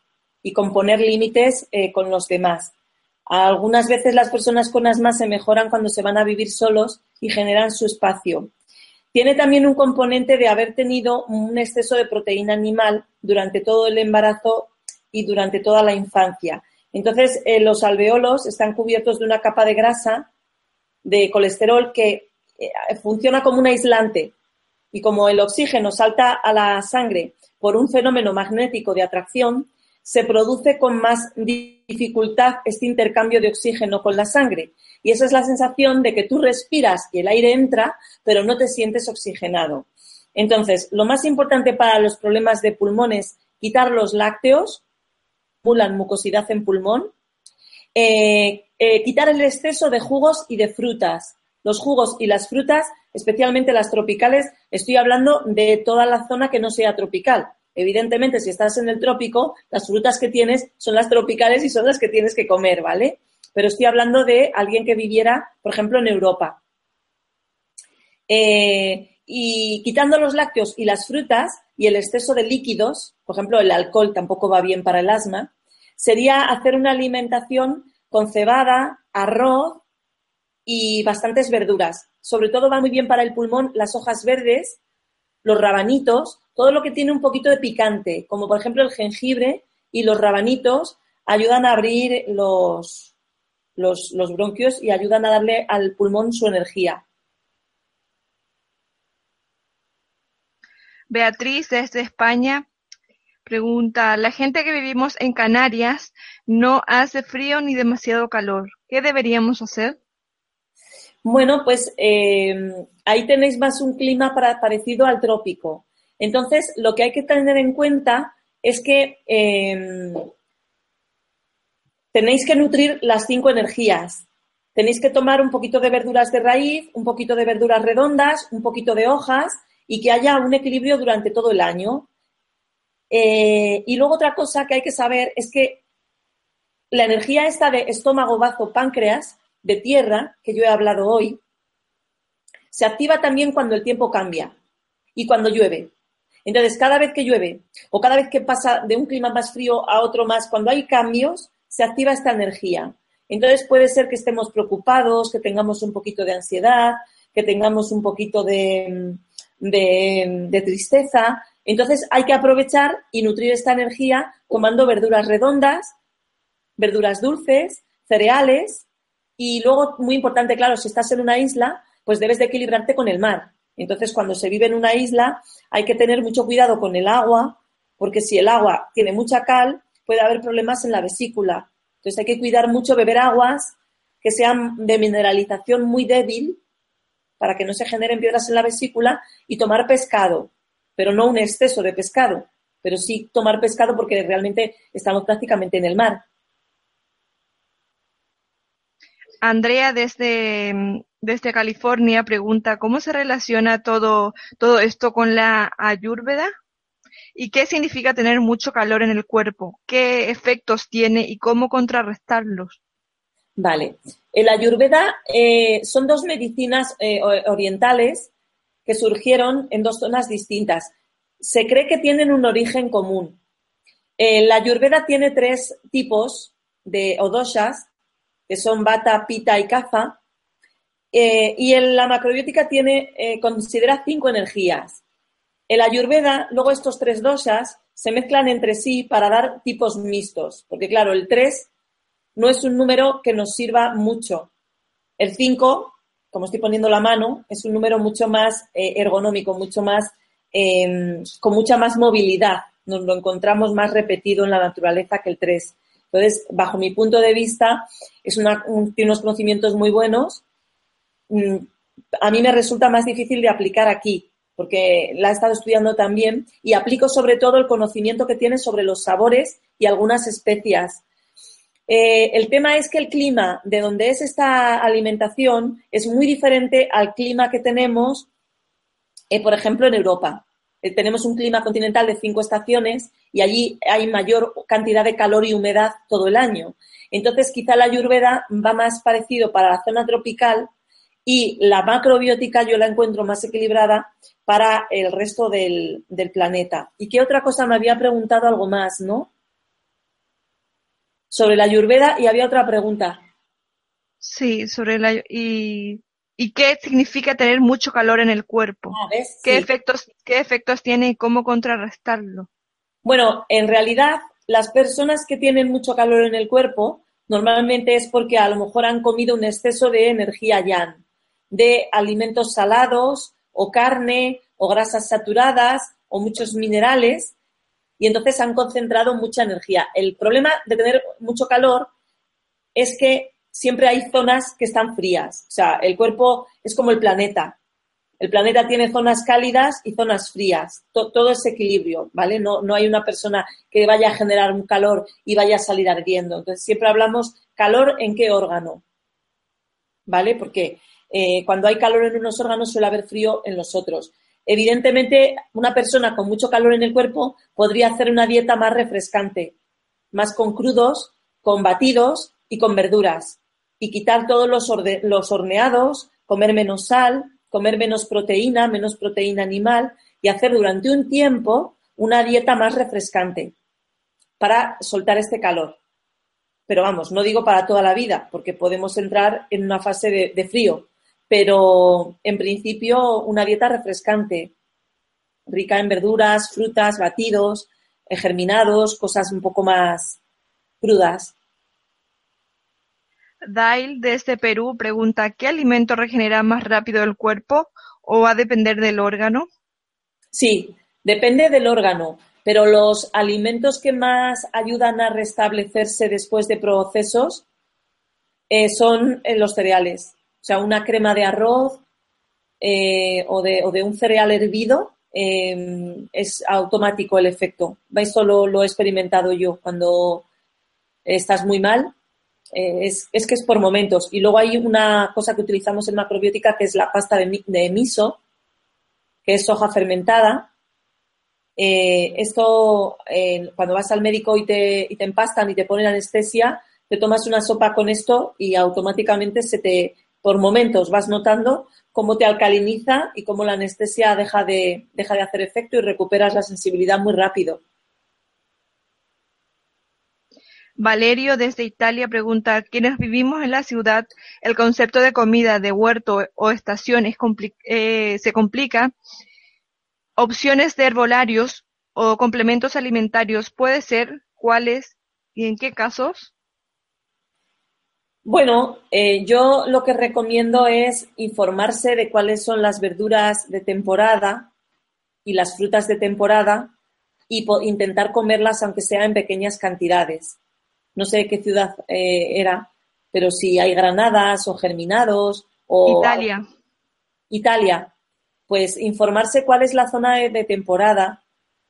y con poner límites con los demás. Algunas veces las personas con asma se mejoran cuando se van a vivir solos y generan su espacio. Tiene también un componente de haber tenido un exceso de proteína animal durante todo el embarazo y durante toda la infancia. Entonces, los alveolos están cubiertos de una capa de grasa, de colesterol, que funciona como un aislante. Y como el oxígeno salta a la sangre por un fenómeno magnético de atracción, se produce con más dificultad este intercambio de oxígeno con la sangre. Y esa es la sensación de que tú respiras y el aire entra, pero no te sientes oxigenado. Entonces, lo más importante para los problemas de pulmones, quitar los lácteos, acumulan mucosidad en pulmón, quitar el exceso de jugos y de frutas. Los jugos y las frutas, especialmente las tropicales, estoy hablando de toda la zona que no sea tropical. Evidentemente, si estás en el trópico, las frutas que tienes son las tropicales y son las que tienes que comer, ¿vale? Pero estoy hablando de alguien que viviera, por ejemplo, en Europa. Y quitando los lácteos y las frutas y el exceso de líquidos, por ejemplo, el alcohol tampoco va bien para el asma, sería hacer una alimentación con cebada, arroz y bastantes verduras. Sobre todo va muy bien para el pulmón las hojas verdes, los rabanitos, todo lo que tiene un poquito de picante, como por ejemplo el jengibre y los rabanitos, ayudan a abrir los bronquios y ayudan a darle al pulmón su energía. Beatriz, desde España, pregunta, la gente que vivimos en Canarias no hace frío ni demasiado calor, ¿qué deberíamos hacer? Bueno, pues ahí tenéis más un clima parecido al trópico. Entonces, lo que hay que tener en cuenta es que tenéis que nutrir las 5 energías. Tenéis que tomar un poquito de verduras de raíz, un poquito de verduras redondas, un poquito de hojas y que haya un equilibrio durante todo el año. Y luego otra cosa que hay que saber es que la energía esta de estómago, bazo, páncreas, de tierra, que yo he hablado hoy, se activa también cuando el tiempo cambia y cuando llueve. Entonces, cada vez que llueve o cada vez que pasa de un clima más frío a otro más, cuando hay cambios, se activa esta energía. Entonces, puede ser que estemos preocupados, que tengamos un poquito de ansiedad, que tengamos un poquito de tristeza. Entonces, hay que aprovechar y nutrir esta energía tomando verduras redondas, verduras dulces, cereales y luego, muy importante, claro, si estás en una isla, pues debes de equilibrarte con el mar. Entonces, cuando se vive en una isla, hay que tener mucho cuidado con el agua, porque si el agua tiene mucha cal, puede haber problemas en la vesícula. Entonces, hay que cuidar mucho, beber aguas que sean de mineralización muy débil para que no se generen piedras en la vesícula y tomar pescado, pero no un exceso de pescado, pero sí tomar pescado porque realmente estamos prácticamente en el mar. Andrea, desde California, pregunta, ¿cómo se relaciona todo esto con la Ayurveda? ¿Y qué significa tener mucho calor en el cuerpo? ¿Qué efectos tiene y cómo contrarrestarlos? Vale. El Ayurveda son 2 medicinas orientales que surgieron en 2 zonas distintas. Se cree que tienen un origen común. La Ayurveda tiene 3 tipos de odoshas, que son vata, pita y kapha, y la macrobiótica considera 5 energías. El Ayurveda, luego estos 3 doshas se mezclan entre sí para dar tipos mixtos, porque claro, el 3 no es un número que nos sirva mucho. El 5, como estoy poniendo la mano, es un número mucho más ergonómico, mucho más con mucha más movilidad. Nos lo encontramos más repetido en la naturaleza que el 3. Entonces, bajo mi punto de vista, tiene unos conocimientos muy buenos. A mí me resulta más difícil de aplicar aquí, porque la he estado estudiando también y aplico sobre todo el conocimiento que tiene sobre los sabores y algunas especias. El tema es que el clima de donde es esta alimentación es muy diferente al clima que tenemos por ejemplo, en Europa. Tenemos un clima continental de 5 estaciones y allí hay mayor cantidad de calor y humedad todo el año. Entonces, quizá la Ayurveda va más parecido para la zona tropical y la macrobiótica yo la encuentro más equilibrada para el resto del planeta. ¿Y qué otra cosa? Me había preguntado algo más, ¿no? Sobre la Ayurveda y había otra pregunta. Sí, sobre la... ¿Y qué significa tener mucho calor en el cuerpo? ¿Ves? ¿Qué, sí. ¿Qué efectos tiene y cómo contrarrestarlo? Bueno, en realidad, las personas que tienen mucho calor en el cuerpo normalmente es porque a lo mejor han comido un exceso de energía yang, de alimentos salados o carne o grasas saturadas o muchos minerales y entonces han concentrado mucha energía. El problema de tener mucho calor es que siempre hay zonas que están frías. O sea, el cuerpo es como el planeta. El planeta tiene zonas cálidas y zonas frías. Todo es equilibrio, ¿vale? No hay una persona que vaya a generar un calor y vaya a salir ardiendo. Entonces, siempre hablamos calor en qué órgano, ¿vale? Porque cuando hay calor en unos órganos suele haber frío en los otros. Evidentemente, una persona con mucho calor en el cuerpo podría hacer una dieta más refrescante, más con crudos, con batidos y con verduras. Y quitar todos los horneados, comer menos sal, comer menos proteína animal y hacer durante un tiempo una dieta más refrescante para soltar este calor. Pero vamos, no digo para toda la vida, porque podemos entrar en una fase de frío, pero en principio una dieta refrescante, rica en verduras, frutas, batidos, germinados, cosas un poco más crudas. Dail, desde Perú, pregunta, ¿qué alimento regenera más rápido el cuerpo o va a depender del órgano? Sí, depende del órgano, pero los alimentos que más ayudan a restablecerse después de procesos son los cereales. O sea, una crema de arroz o de un cereal hervido es automático el efecto. Esto lo he experimentado yo cuando estás muy mal. Es que es por momentos. Y luego hay una cosa que utilizamos en macrobiótica que es la pasta de miso, que es soja fermentada. Cuando vas al médico y te empastan y te ponen anestesia, te tomas una sopa con esto y automáticamente por momentos vas notando cómo te alcaliniza y cómo la anestesia deja de hacer efecto y recuperas la sensibilidad muy rápido. Valerio, desde Italia, pregunta, ¿quienes vivimos en la ciudad, el concepto de comida, de huerto o estaciones se complica? ¿Opciones de herbolarios o complementos alimentarios puede ser? ¿Cuáles y en qué casos? Bueno, yo lo que recomiendo es informarse de cuáles son las verduras de temporada y las frutas de temporada y intentar comerlas aunque sea en pequeñas cantidades. No sé qué ciudad era, pero si hay granadas o germinados o... Italia. Pues informarse cuál es la zona de temporada,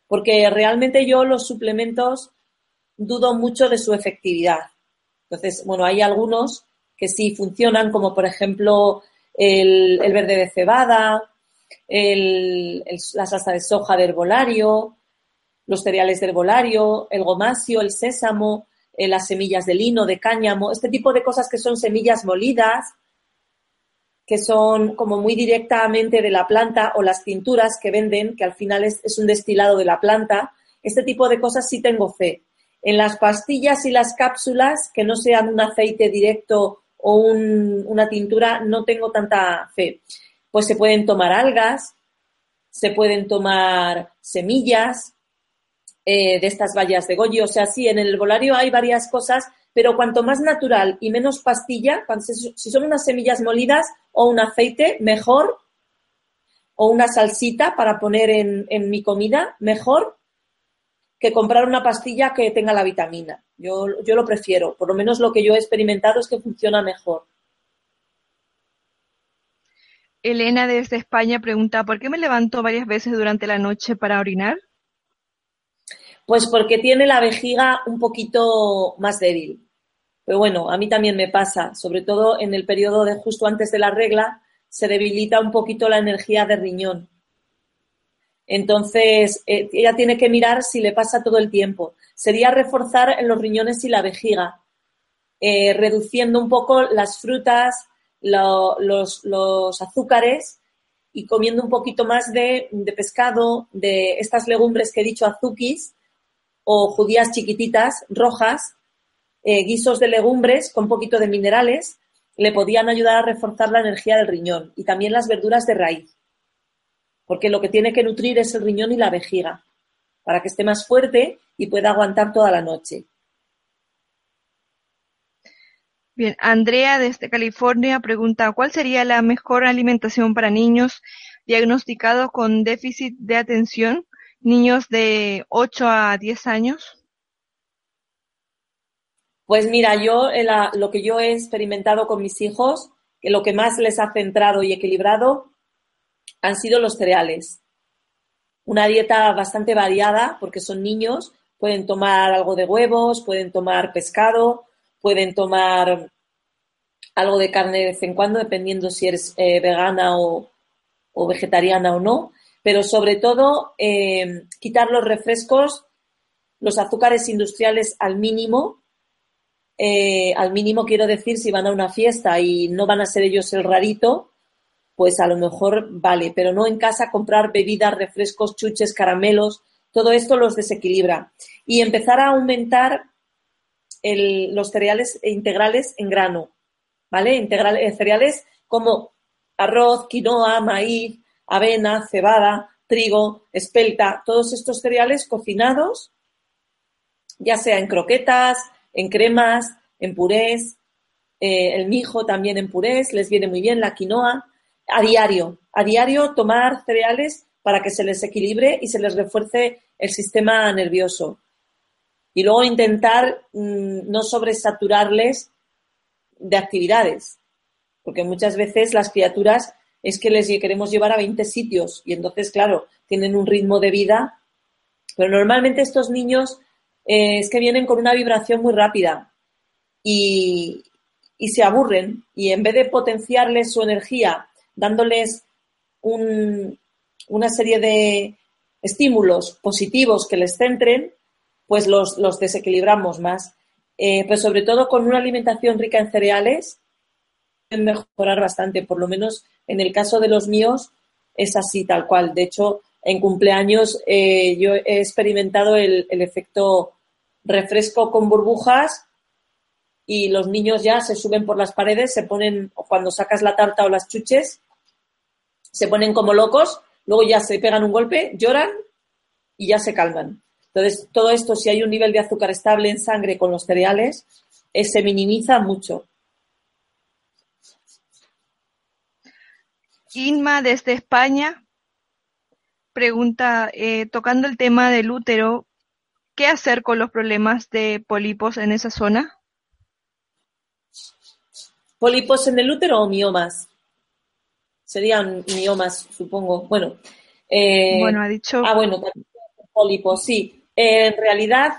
porque realmente yo los suplementos dudo mucho de su efectividad. Entonces, bueno, hay algunos que sí funcionan, como por ejemplo el verde de cebada, la salsa de soja de herbolario, los cereales de herbolario, el gomasio, el sésamo... las semillas de lino, de cáñamo, este tipo de cosas que son semillas molidas, que son como muy directamente de la planta, o las tinturas que venden, que al final es un destilado de la planta. Este tipo de cosas sí tengo fe. En las pastillas y las cápsulas, que no sean un aceite directo o una tintura, no tengo tanta fe. Pues se pueden tomar algas, se pueden tomar semillas, de estas bayas de goji, o sea, sí, en el herbolario hay varias cosas, pero cuanto más natural y menos pastilla, si son unas semillas molidas o un aceite, mejor, o una salsita para poner en mi comida, mejor que comprar una pastilla que tenga la vitamina. Yo lo prefiero, por lo menos lo que yo he experimentado es que funciona mejor. Elena desde España pregunta, ¿por qué me levanto varias veces durante la noche para orinar? Pues porque tiene la vejiga un poquito más débil. Pero bueno, a mí también me pasa, sobre todo en el periodo de justo antes de la regla, se debilita un poquito la energía de riñón. Entonces, ella tiene que mirar si le pasa todo el tiempo. Sería reforzar en los riñones y la vejiga, reduciendo un poco las frutas, los azúcares y comiendo un poquito más de pescado, de estas legumbres que he dicho, azukis o judías chiquititas, rojas, guisos de legumbres con un poquito de minerales, le podían ayudar a reforzar la energía del riñón, y también las verduras de raíz, porque lo que tiene que nutrir es el riñón y la vejiga, para que esté más fuerte y pueda aguantar toda la noche. Bien, Andrea desde California pregunta, ¿cuál sería la mejor alimentación para niños diagnosticados con déficit de atención, niños de 8 a 10 años? Pues mira, yo lo que yo he experimentado con mis hijos, que lo que más les ha centrado y equilibrado han sido los cereales. Una dieta bastante variada, porque son niños, pueden tomar algo de huevos, pueden tomar pescado, pueden tomar algo de carne de vez en cuando, dependiendo si eres vegana o vegetariana o no, pero sobre todo quitar los refrescos, los azúcares industriales al mínimo. Al mínimo quiero decir, si van a una fiesta y no van a ser ellos el rarito, pues a lo mejor vale, pero no en casa comprar bebidas, refrescos, chuches, caramelos, todo esto los desequilibra. Y empezar a aumentar los cereales integrales en grano, ¿vale? Cereales como arroz, quinoa, maíz, avena, cebada, trigo, espelta, todos estos cereales cocinados, ya sea en croquetas, en cremas, en purés, el mijo también en purés, les viene muy bien la quinoa. A diario tomar cereales para que se les equilibre y se les refuerce el sistema nervioso. Y luego intentar no sobresaturarles de actividades, porque muchas veces las criaturas es que les queremos llevar a 20 sitios y entonces, claro, tienen un ritmo de vida, pero normalmente estos niños es que vienen con una vibración muy rápida y se aburren, y en vez de potenciarles su energía dándoles una serie de estímulos positivos que les centren, pues los desequilibramos más. Pues sobre todo con una alimentación rica en cereales pueden mejorar bastante, por lo menos en el caso de los míos es así tal cual. De hecho, en cumpleaños yo he experimentado el efecto refresco con burbujas y los niños ya se suben por las paredes, se ponen, cuando sacas la tarta o las chuches, se ponen como locos, luego ya se pegan un golpe, lloran y ya se calman. Entonces, todo esto, si hay un nivel de azúcar estable en sangre con los cereales, se minimiza mucho. Inma, desde España, pregunta, tocando el tema del útero, ¿qué hacer con los problemas de pólipos en esa zona? ¿Pólipos en el útero o miomas? Serían miomas, supongo. Bueno, ha dicho... Ah, bueno, también pólipos, sí. En realidad,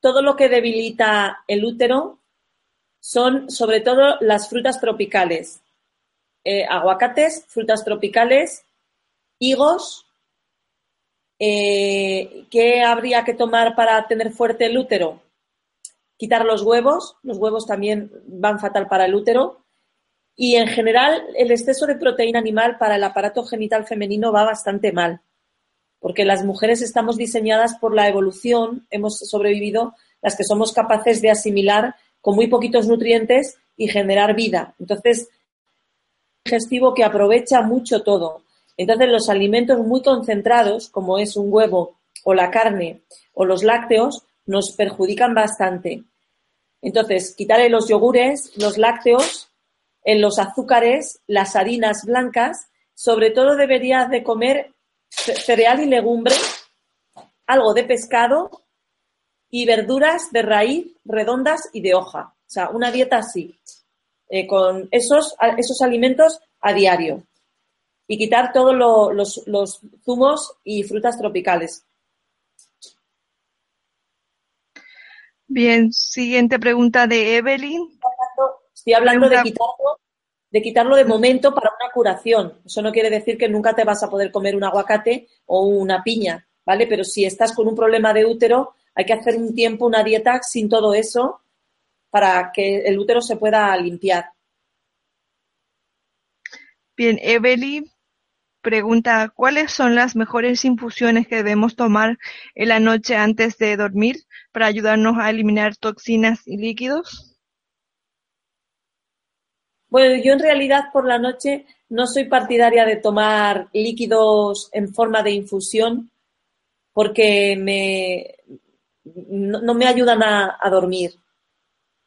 todo lo que debilita el útero son, sobre todo, las frutas tropicales. Aguacates, frutas tropicales, higos... ¿Qué habría que tomar para tener fuerte el útero? Quitar los huevos también van fatal para el útero, y en general el exceso de proteína animal para el aparato genital femenino va bastante mal, porque las mujeres estamos diseñadas por la evolución, hemos sobrevivido las que somos capaces de asimilar con muy poquitos nutrientes y generar vida. Entonces, el digestivo que aprovecha mucho todo. Entonces, los alimentos muy concentrados, como es un huevo o la carne o los lácteos, nos perjudican bastante. Entonces, quitarle los yogures, los lácteos, los azúcares, las harinas blancas. Sobre todo deberías de comer cereal y legumbre, algo de pescado y verduras de raíz redondas y de hoja. O sea, una dieta así, con esos alimentos a diario. Y quitar todos los zumos y frutas tropicales. Bien, siguiente pregunta de Evelyn. Estoy hablando de quitar de quitarlo de momento para una curación. Eso no quiere decir que nunca te vas a poder comer un aguacate o una piña, ¿vale? Pero si estás con un problema de útero, hay que hacer un tiempo, una dieta sin todo eso para que el útero se pueda limpiar. Bien, Evelyn pregunta, ¿cuáles son las mejores infusiones que debemos tomar en la noche antes de dormir para ayudarnos a eliminar toxinas y líquidos? Bueno, yo en realidad por la noche no soy partidaria de tomar líquidos en forma de infusión porque no me ayudan a dormir.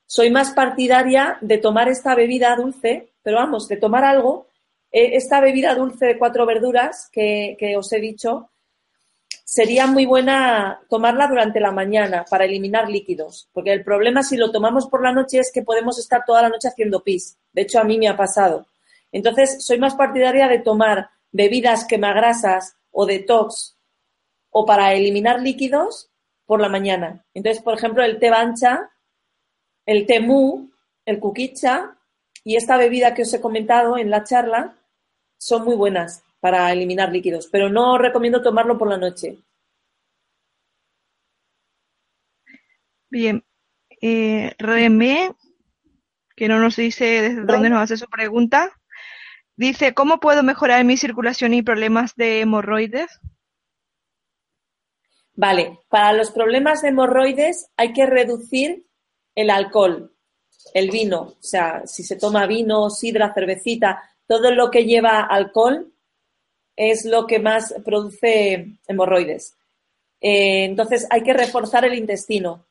Soy más partidaria de tomar esta bebida dulce, pero vamos, de tomar algo. Esta bebida dulce de 4 verduras que os he dicho sería muy buena tomarla durante la mañana para eliminar líquidos, porque el problema si lo tomamos por la noche es que podemos estar toda la noche haciendo pis. De hecho, a mí me ha pasado. Entonces, soy más partidaria de tomar bebidas quemagrasas o detox o para eliminar líquidos por la mañana. Entonces, por ejemplo, el té bancha, el té mu, el kukicha y esta bebida que os he comentado en la charla son muy buenas para eliminar líquidos, pero no recomiendo tomarlo por la noche. Bien, Remé, que no nos dice desde dónde nos hace su pregunta, dice, ¿cómo puedo mejorar mi circulación y problemas de hemorroides? Vale, para los problemas de hemorroides hay que reducir el alcohol. El vino, o sea, si se toma vino, sidra, cervecita, todo lo que lleva alcohol es lo que más produce hemorroides. Entonces, hay que reforzar el intestino.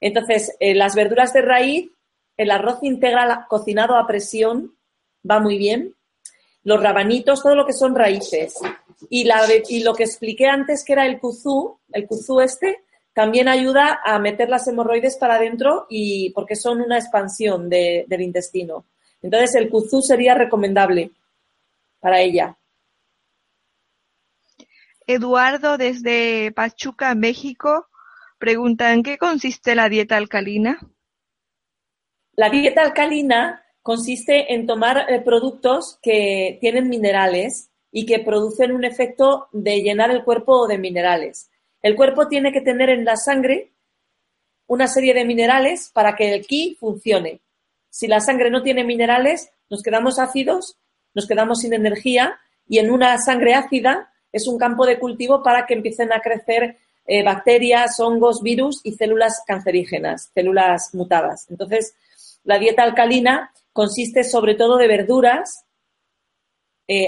Entonces, las verduras de raíz, el arroz integral cocinado a presión va muy bien, los rabanitos, todo lo que son raíces. Y lo que expliqué antes, que era el kuzu este, también ayuda a meter las hemorroides para adentro y porque son una expansión del intestino. Entonces, el kuzu sería recomendable para ella. Eduardo, desde Pachuca, México, pregunta, ¿en qué consiste la dieta alcalina? La dieta alcalina consiste en tomar productos que tienen minerales y que producen un efecto de llenar el cuerpo de minerales. El cuerpo tiene que tener en la sangre una serie de minerales para que el ki funcione. Si la sangre no tiene minerales, nos quedamos ácidos, nos quedamos sin energía y en una sangre ácida es un campo de cultivo para que empiecen a crecer bacterias, hongos, virus y células cancerígenas, células mutadas. Entonces, la dieta alcalina consiste sobre todo de verduras,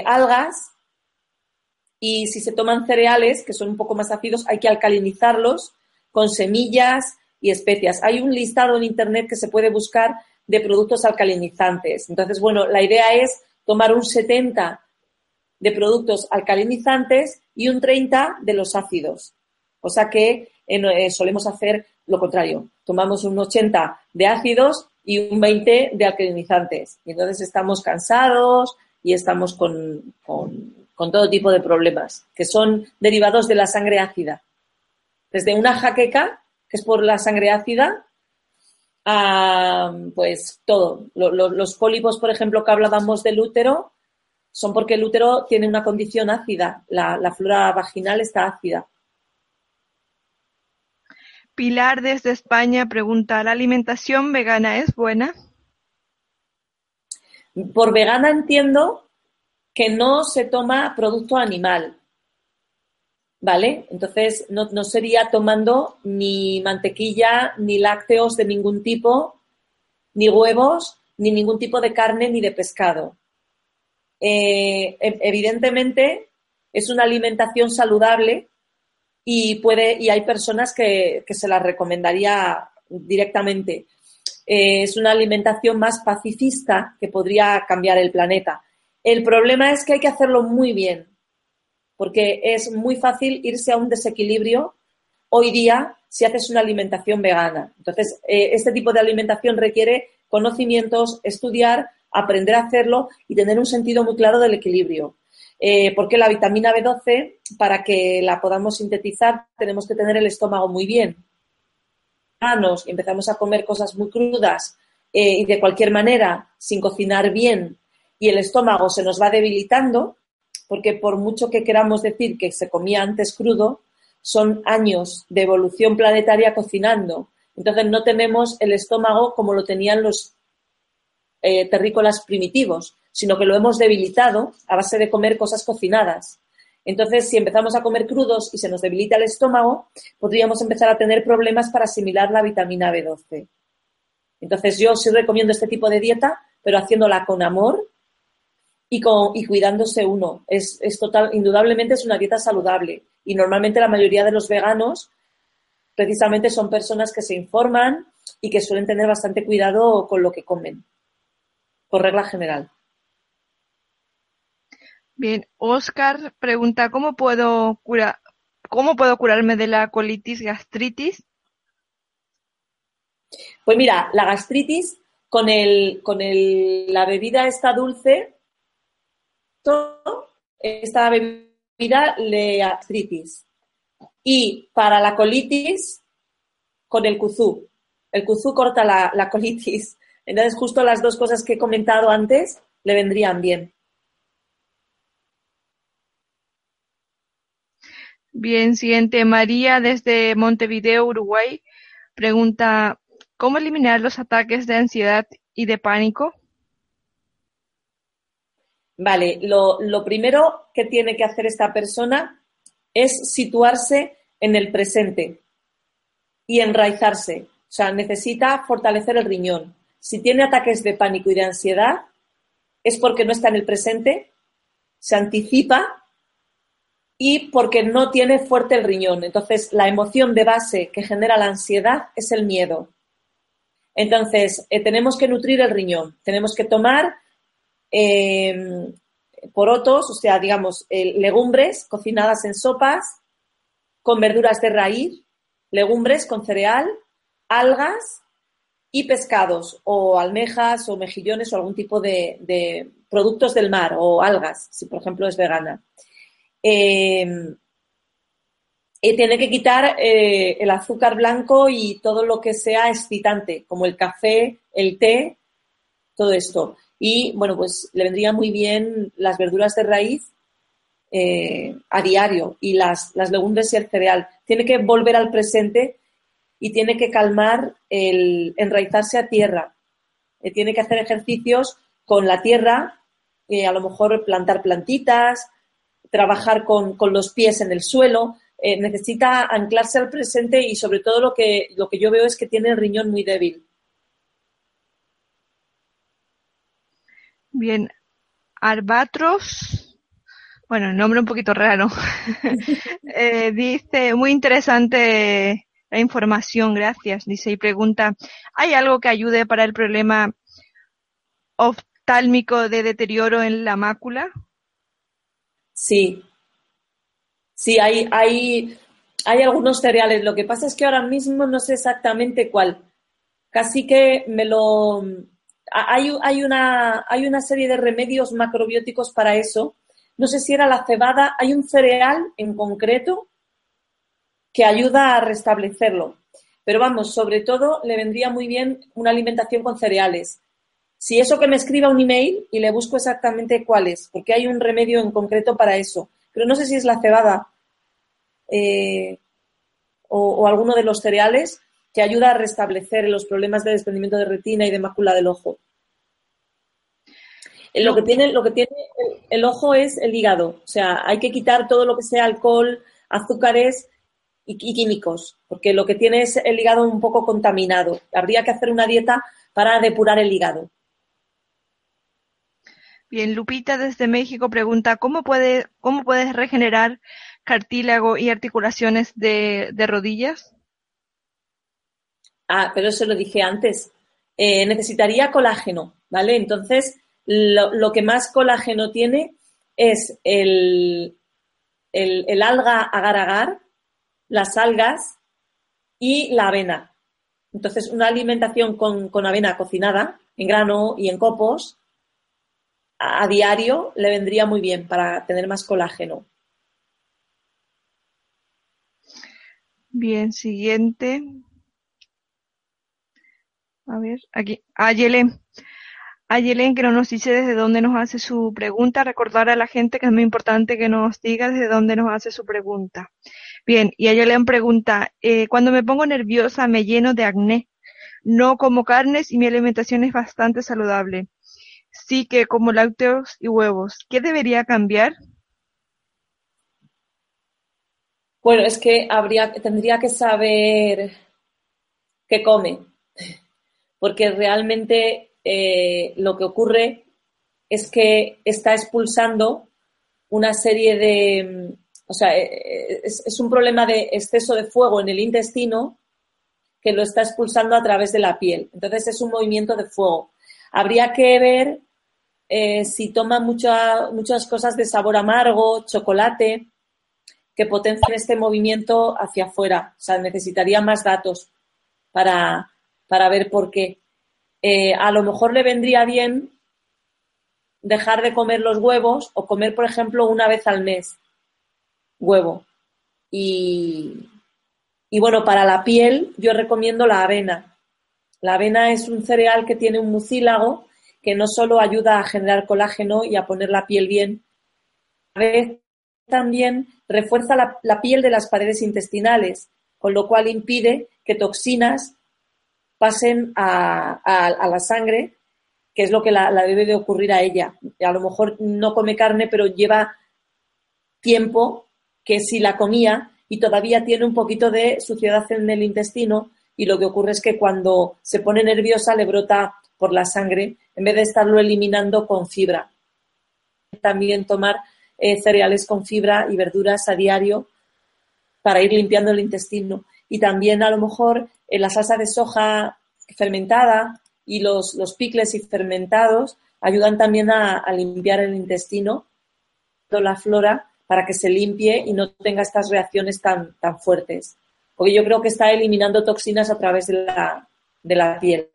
algas. Y si se toman cereales, que son un poco más ácidos, hay que alcalinizarlos con semillas y especias. Hay un listado en internet que se puede buscar de productos alcalinizantes. Entonces, bueno, la idea es tomar un 70% de productos alcalinizantes y un 30% de los ácidos. O sea que solemos hacer lo contrario. Tomamos un 80% de ácidos y un 20% de alcalinizantes. Y entonces estamos cansados y estamos con todo tipo de problemas, que son derivados de la sangre ácida. Desde una jaqueca, que es por la sangre ácida, a pues todo. Los pólipos, por ejemplo, que hablábamos del útero, son porque el útero tiene una condición ácida. La flora vaginal está ácida. Pilar, desde España, pregunta, ¿la alimentación vegana es buena? Por vegana entiendo que no se toma producto animal, ¿vale? Entonces, no sería tomando ni mantequilla, ni lácteos de ningún tipo, ni huevos, ni ningún tipo de carne, ni de pescado. Evidentemente, es una alimentación saludable y hay personas que se la recomendaría directamente. Es una alimentación más pacifista que podría cambiar el planeta. El problema es que hay que hacerlo muy bien, porque es muy fácil irse a un desequilibrio hoy día si haces una alimentación vegana. Entonces, este tipo de alimentación requiere conocimientos, estudiar, aprender a hacerlo y tener un sentido muy claro del equilibrio. Porque la vitamina B12, para que la podamos sintetizar, tenemos que tener el estómago muy bien. Y empezamos a comer cosas muy crudas y de cualquier manera, sin cocinar bien. y el estómago se nos va debilitando, porque por mucho que queramos decir que se comía antes crudo, son años de evolución planetaria cocinando. Entonces no tenemos el estómago como lo tenían los terrícolas primitivos, sino que lo hemos debilitado a base de comer cosas cocinadas. Entonces, si empezamos a comer crudos y se nos debilita el estómago, podríamos empezar a tener problemas para asimilar la vitamina B12. Entonces, yo sí recomiendo este tipo de dieta, pero haciéndola con amor y cuidándose uno. Es total, indudablemente es una dieta saludable. Y normalmente la mayoría de los veganos precisamente son personas que se informan y que suelen tener bastante cuidado con lo que comen, por regla general. Bien, Óscar pregunta, ¿cómo puedo curarme de la colitis, gastritis? Pues mira, la gastritis con la bebida esta dulce, esta bebida le gastritis. Y para la colitis, con el kuzu. El kuzu corta la colitis. Entonces, justo las dos cosas que he comentado antes le vendrían bien. Bien, siguiente. María, desde Montevideo, Uruguay, pregunta, ¿cómo eliminar los ataques de ansiedad y de pánico? Vale, lo primero que tiene que hacer esta persona es situarse en el presente y enraizarse. O sea, necesita fortalecer el riñón. Si tiene ataques de pánico y de ansiedad, es porque no está en el presente, se anticipa, y porque no tiene fuerte el riñón. Entonces, la emoción de base que genera la ansiedad es el miedo. Entonces, tenemos que nutrir el riñón. Tenemos que tomar porotos, o sea, digamos, legumbres cocinadas en sopas, con verduras de raíz, legumbres con cereal, algas y pescados, o almejas, o mejillones, o algún tipo de productos del mar, o algas, si por ejemplo es vegana. Tiene que quitar el azúcar blanco y todo lo que sea excitante, como el café, el té, todo esto. Y, bueno, pues le vendrían muy bien las verduras de raíz a diario y las legumbres y el cereal. Tiene que volver al presente y tiene que calmar el enraizarse a tierra. Tiene que hacer ejercicios con la tierra, a lo mejor plantar plantitas, trabajar con los pies en el suelo, necesita anclarse al presente y sobre todo lo que yo veo es que tiene el riñón muy débil. Bien, Albatros, bueno, nombre un poquito raro, dice, muy interesante la información, gracias, dice y pregunta, ¿hay algo que ayude para el problema oftálmico de deterioro en la mácula? Sí, hay algunos cereales. Lo que pasa es que ahora mismo no sé exactamente cuál. Casi que me lo... Hay una serie de remedios macrobióticos para eso. No sé si era la cebada. Hay un cereal en concreto que ayuda a restablecerlo. Pero vamos, sobre todo le vendría muy bien una alimentación con cereales. Si eso que me escriba un email y le busco exactamente cuál es, porque hay un remedio en concreto para eso. Pero no sé si es la cebada o alguno de los cereales que ayuda a restablecer los problemas de desprendimiento de retina y de mácula del ojo. Lo que tiene el ojo es el hígado. O sea, hay que quitar todo lo que sea alcohol, azúcares y químicos, porque lo que tiene es el hígado un poco contaminado. Habría que hacer una dieta para depurar el hígado. Bien, Lupita desde México pregunta, ¿cómo puedes regenerar cartílago y articulaciones de rodillas? Ah, pero eso lo dije antes. Necesitaría colágeno, ¿vale? Entonces, lo que más colágeno tiene es el alga agar-agar, las algas y la avena. Entonces, una alimentación con avena cocinada, en grano y en copos, a diario le vendría muy bien para tener más colágeno. Bien, siguiente. A ver, aquí. Ayele. a Yelén, que no nos dice desde dónde nos hace su pregunta. Recordar a la gente que es muy importante que nos diga desde dónde nos hace su pregunta. Bien, y a Yelén pregunta, cuando me pongo nerviosa me lleno de acné. No como carnes y mi alimentación es bastante saludable. Sí que como lácteos y huevos. ¿Qué debería cambiar? Bueno, es que tendría que saber qué come, porque realmente lo que ocurre es que está expulsando una serie de... O sea, es un problema de exceso de fuego en el intestino que lo está expulsando a través de la piel. Entonces, es un movimiento de fuego. Habría que ver si toma muchas cosas de sabor amargo, chocolate, que potencien este movimiento hacia afuera. O sea, necesitaría más datos para ver por qué. A lo mejor le vendría bien dejar de comer los huevos o comer, por ejemplo, una vez al mes huevo. Y bueno, para la piel yo recomiendo la avena. La avena es un cereal que tiene un mucílago que no solo ayuda a generar colágeno y a poner la piel bien, a veces también refuerza la piel de las paredes intestinales, con lo cual impide que toxinas pasen a la sangre, que es lo que la debe de ocurrir a ella. A lo mejor no come carne, pero lleva tiempo que si la comía y todavía tiene un poquito de suciedad en el intestino, y lo que ocurre es que cuando se pone nerviosa le brota por la sangre en vez de estarlo eliminando con fibra. También tomar cereales con fibra y verduras a diario para ir limpiando el intestino. Y también a lo mejor la salsa de soja fermentada y los picles y fermentados ayudan también a limpiar el intestino, toda la flora, para que se limpie y no tenga estas reacciones tan fuertes. Porque yo creo que está eliminando toxinas a través de la piel.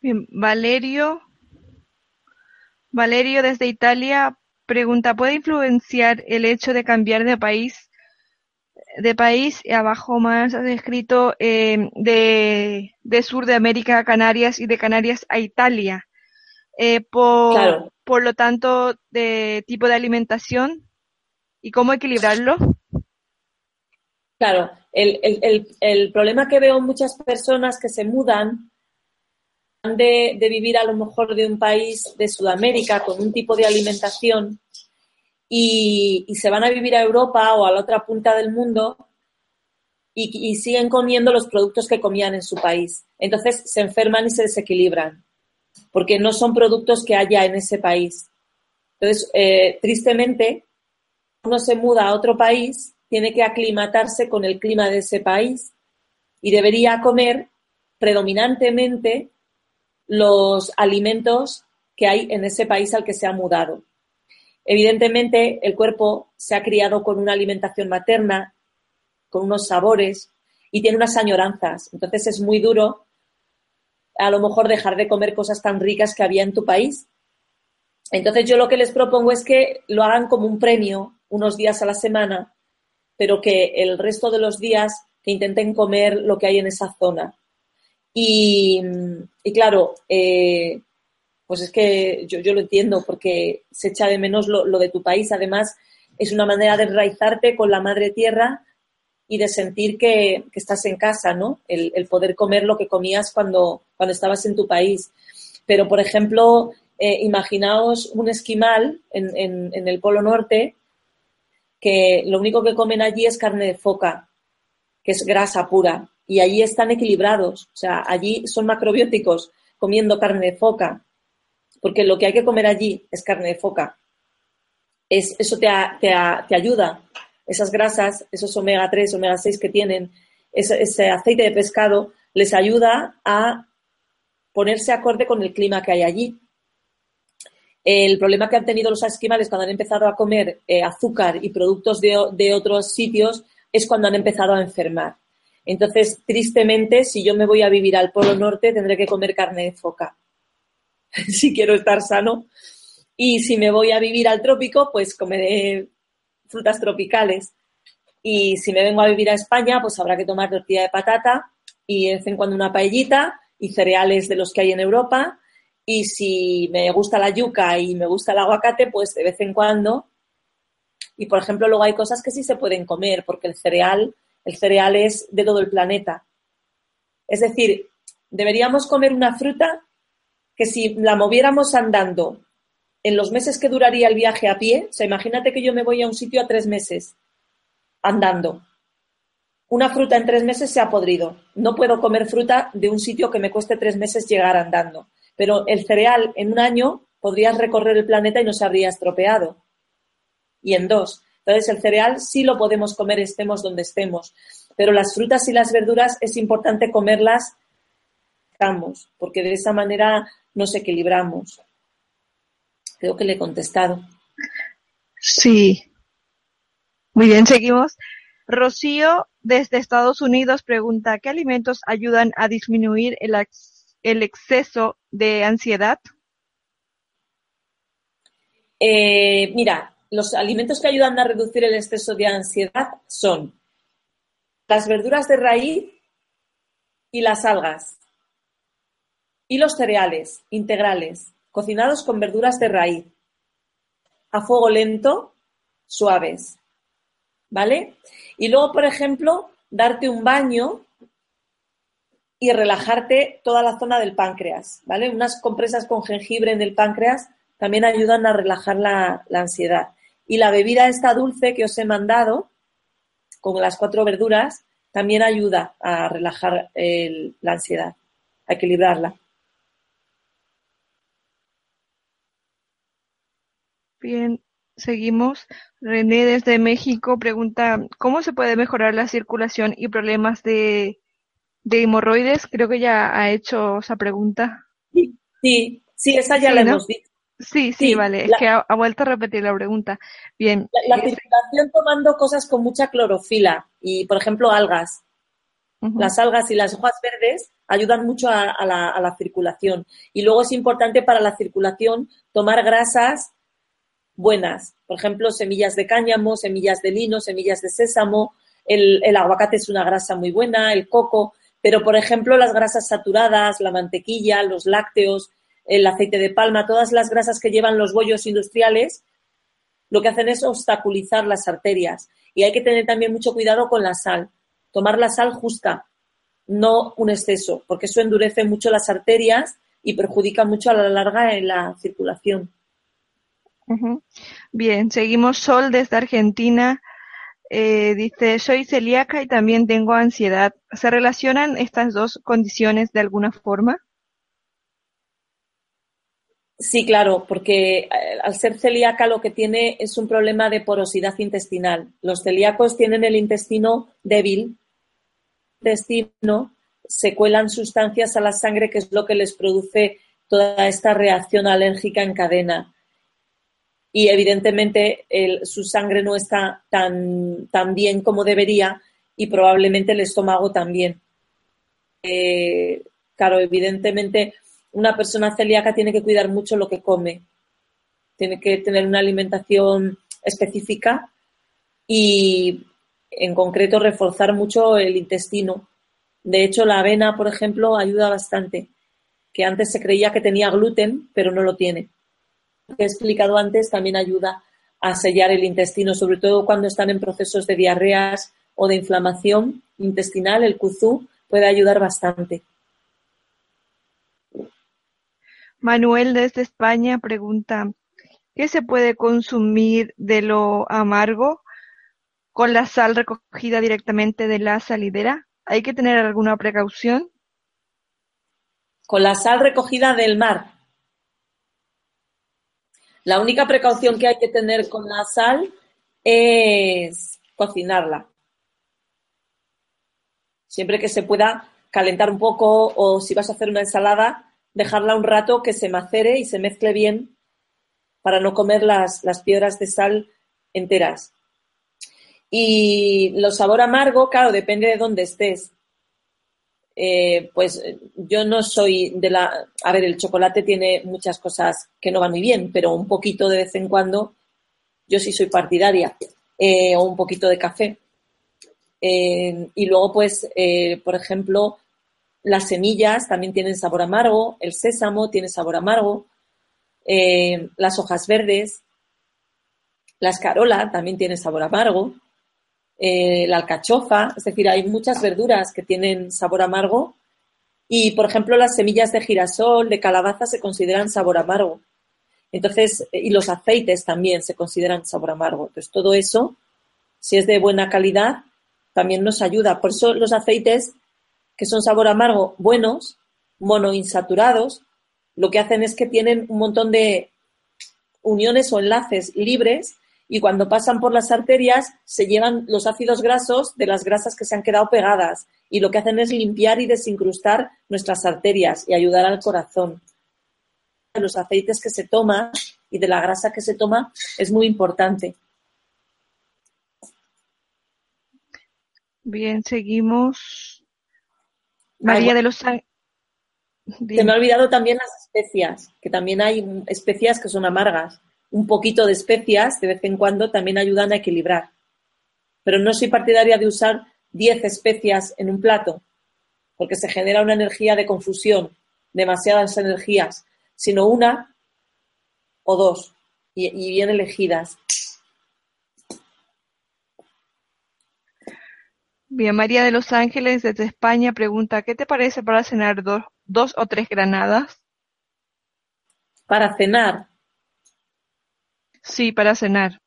Bien, Valerio desde Italia pregunta, ¿puede influenciar el hecho de cambiar de país? De país, abajo más has escrito de sur de América a Canarias y de Canarias a Italia. Claro. Por lo tanto, de tipo de alimentación y cómo equilibrarlo. Claro, el problema que veo en muchas personas que se mudan de vivir a lo mejor de un país de Sudamérica con un tipo de alimentación y se van a vivir a Europa o a la otra punta del mundo y siguen comiendo los productos que comían en su país. Entonces se enferman y se desequilibran porque no son productos que haya en ese país. Entonces, tristemente, uno se muda a otro país, tiene que aclimatarse con el clima de ese país y debería comer predominantemente los alimentos que hay en ese país al que se ha mudado. Evidentemente, el cuerpo se ha criado con una alimentación materna, con unos sabores y tiene unas añoranzas. Entonces, es muy duro a lo mejor dejar de comer cosas tan ricas que había en tu país. Entonces, yo lo que les propongo es que lo hagan como un premio unos días a la semana, pero que el resto de los días que intenten comer lo que hay en esa zona. Y claro, pues es que yo lo entiendo porque se echa de menos lo de tu país. Además, es una manera de enraizarte con la madre tierra y de sentir que estás en casa, ¿no? El poder comer lo que comías cuando estabas en tu país. Pero, por ejemplo, imaginaos un esquimal en el Polo Norte que lo único que comen allí es carne de foca, que es grasa pura. Y allí están equilibrados, o sea, allí son macrobióticos comiendo carne de foca, porque lo que hay que comer allí es carne de foca. Eso te ayuda, esas grasas, esos omega 3, omega 6 que tienen, ese aceite de pescado les ayuda a ponerse acorde con el clima que hay allí. El problema que han tenido los esquimales cuando han empezado a comer azúcar y productos de otros sitios es cuando han empezado a enfermar. Entonces, tristemente, si yo me voy a vivir al Polo Norte, tendré que comer carne de foca, si quiero estar sano. Y si me voy a vivir al trópico, pues comeré frutas tropicales. Y si me vengo a vivir a España, pues habrá que tomar tortilla de patata y de vez en cuando una paellita y cereales de los que hay en Europa. Y si me gusta la yuca y me gusta el aguacate, pues de vez en cuando. Y, por ejemplo, luego hay cosas que sí se pueden comer, porque el cereal es de todo el planeta. Es decir, deberíamos comer una fruta que si la moviéramos andando en los meses que duraría el viaje a pie, o sea, imagínate que yo me voy a un sitio a 3 meses andando. Una fruta en 3 meses se ha podrido. No puedo comer fruta de un sitio que me cueste 3 meses llegar andando. Pero el cereal en 1 año podrías recorrer el planeta y no se habría estropeado. Y en 2. Entonces, el cereal sí lo podemos comer estemos donde estemos. Pero las frutas y las verduras es importante comerlas porque de esa manera nos equilibramos. Creo que le he contestado. Sí. Muy bien, seguimos. Rocío, desde Estados Unidos, pregunta, ¿qué alimentos ayudan a disminuir el exceso de ansiedad? Mira, los alimentos que ayudan a reducir el exceso de ansiedad son las verduras de raíz y las algas. Y los cereales integrales, cocinados con verduras de raíz, a fuego lento, suaves, ¿vale? Y luego, por ejemplo, darte un baño y relajarte toda la zona del páncreas, ¿vale? Unas compresas con jengibre en el páncreas también ayudan a relajar la ansiedad. Y la bebida esta dulce que os he mandado, con las 4 verduras, también ayuda a relajar la ansiedad, a equilibrarla. Bien, seguimos. René desde México pregunta, ¿cómo se puede mejorar la circulación y problemas de hemorroides? Creo que ya ha hecho esa pregunta. Sí, esa ya sí, la ¿no? hemos dicho. Sí, vale, es que ha vuelto a repetir la pregunta. Bien. La circulación tomando cosas con mucha clorofila y, por ejemplo, algas. Uh-huh. Las algas y las hojas verdes ayudan mucho a la circulación. Y luego es importante para la circulación tomar grasas buenas, por ejemplo, semillas de cáñamo, semillas de lino, semillas de sésamo, el aguacate es una grasa muy buena, el coco, pero por ejemplo las grasas saturadas, la mantequilla, los lácteos, el aceite de palma, todas las grasas que llevan los bollos industriales, lo que hacen es obstaculizar las arterias y hay que tener también mucho cuidado con la sal, tomar la sal justa, no un exceso, porque eso endurece mucho las arterias y perjudica mucho a la larga en la circulación. Uh-huh. Bien, seguimos. Sol desde Argentina dice, soy celíaca y también tengo ansiedad. ¿Se relacionan estas dos condiciones de alguna forma? Sí, claro, porque al ser celíaca lo que tiene es un problema de porosidad intestinal. Los celíacos tienen el intestino débil, se cuelan sustancias a la sangre que es lo que les produce toda esta reacción alérgica en cadena. Y evidentemente su sangre no está tan bien como debería y probablemente el estómago también. Claro, evidentemente una persona celíaca tiene que cuidar mucho lo que come. Tiene que tener una alimentación específica y en concreto reforzar mucho el intestino. De hecho, la avena, por ejemplo, ayuda bastante. Que antes se creía que tenía gluten, pero no lo tiene. Que he explicado antes también ayuda a sellar el intestino, sobre todo cuando están en procesos de diarreas o de inflamación intestinal, el kuzu puede ayudar bastante. Manuel desde España pregunta, ¿qué se puede consumir de lo amargo con la sal recogida directamente de la salidera? ¿Hay que tener alguna precaución? Con la sal recogida del mar. La única precaución que hay que tener con la sal es cocinarla. Siempre que se pueda calentar un poco o si vas a hacer una ensalada, dejarla un rato que se macere y se mezcle bien para no comer las piedras de sal enteras. Y el sabor amargo, claro, depende de dónde estés. Pues yo no soy de la... A ver, el chocolate tiene muchas cosas que no van muy bien, pero un poquito de vez en cuando yo sí soy partidaria, o un poquito de café. Y luego, pues, por ejemplo, Las semillas también tienen sabor amargo, el sésamo tiene sabor amargo, las hojas verdes, la escarola también tiene sabor amargo, la alcachofa, es decir, hay muchas verduras que tienen sabor amargo y, por ejemplo, las semillas de girasol, de calabaza se consideran sabor amargo. Entonces, y los aceites también se consideran sabor amargo. Entonces, todo eso, si es de buena calidad, también nos ayuda. Por eso los aceites que son sabor amargo buenos, monoinsaturados, lo que hacen es que tienen un montón de uniones o enlaces libres y cuando pasan por las arterias se llevan los ácidos grasos de las grasas que se han quedado pegadas y lo que hacen es limpiar y desincrustar nuestras arterias y ayudar al corazón. De los aceites que se toman y de la grasa que se toma es muy importante. Bien, seguimos. María de los Ángeles. Se me ha olvidado también las especias, que también hay especias que son amargas. Un poquito de especias de vez en cuando también ayudan a equilibrar. Pero no soy partidaria de usar 10 especias en un plato, porque se genera una energía de confusión, demasiadas energías, sino una o dos, y bien elegidas. Bien, María de los Ángeles desde España pregunta, ¿qué te parece para cenar dos o tres granadas? ¿Para cenar? Sí, para cenar.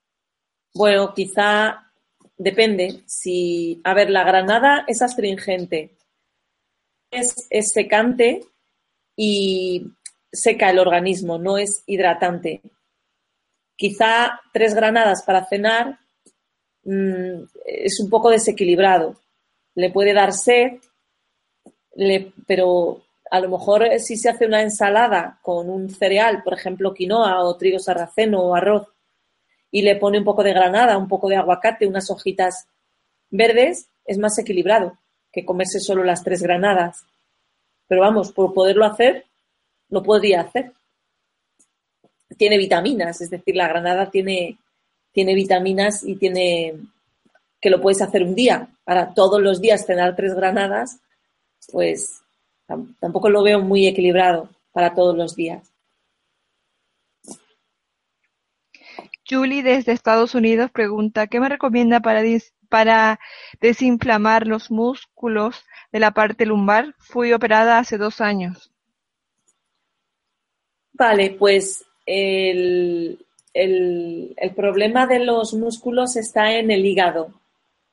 Bueno, quizá depende. Si, a ver, la granada es astringente, es secante y seca el organismo, no es hidratante. Quizá 3 granadas para cenar es un poco desequilibrado, le puede dar sed, pero a lo mejor si se hace una ensalada con un cereal, por ejemplo quinoa o trigo sarraceno o arroz, y le pone un poco de granada, un poco de aguacate, unas hojitas verdes, es más equilibrado que comerse solo las 3 granadas. Pero vamos, por poderlo hacer, lo podría hacer. Tiene vitaminas, es decir, la granada tiene vitaminas y tiene que lo puedes hacer un día. Ahora, todos los días cenar 3 granadas, pues tampoco lo veo muy equilibrado para todos los días. Julie desde Estados Unidos pregunta, ¿qué me recomienda para desinflamar los músculos de la parte lumbar? Fui operada hace 2 años. Vale, pues el problema de los músculos está en el hígado.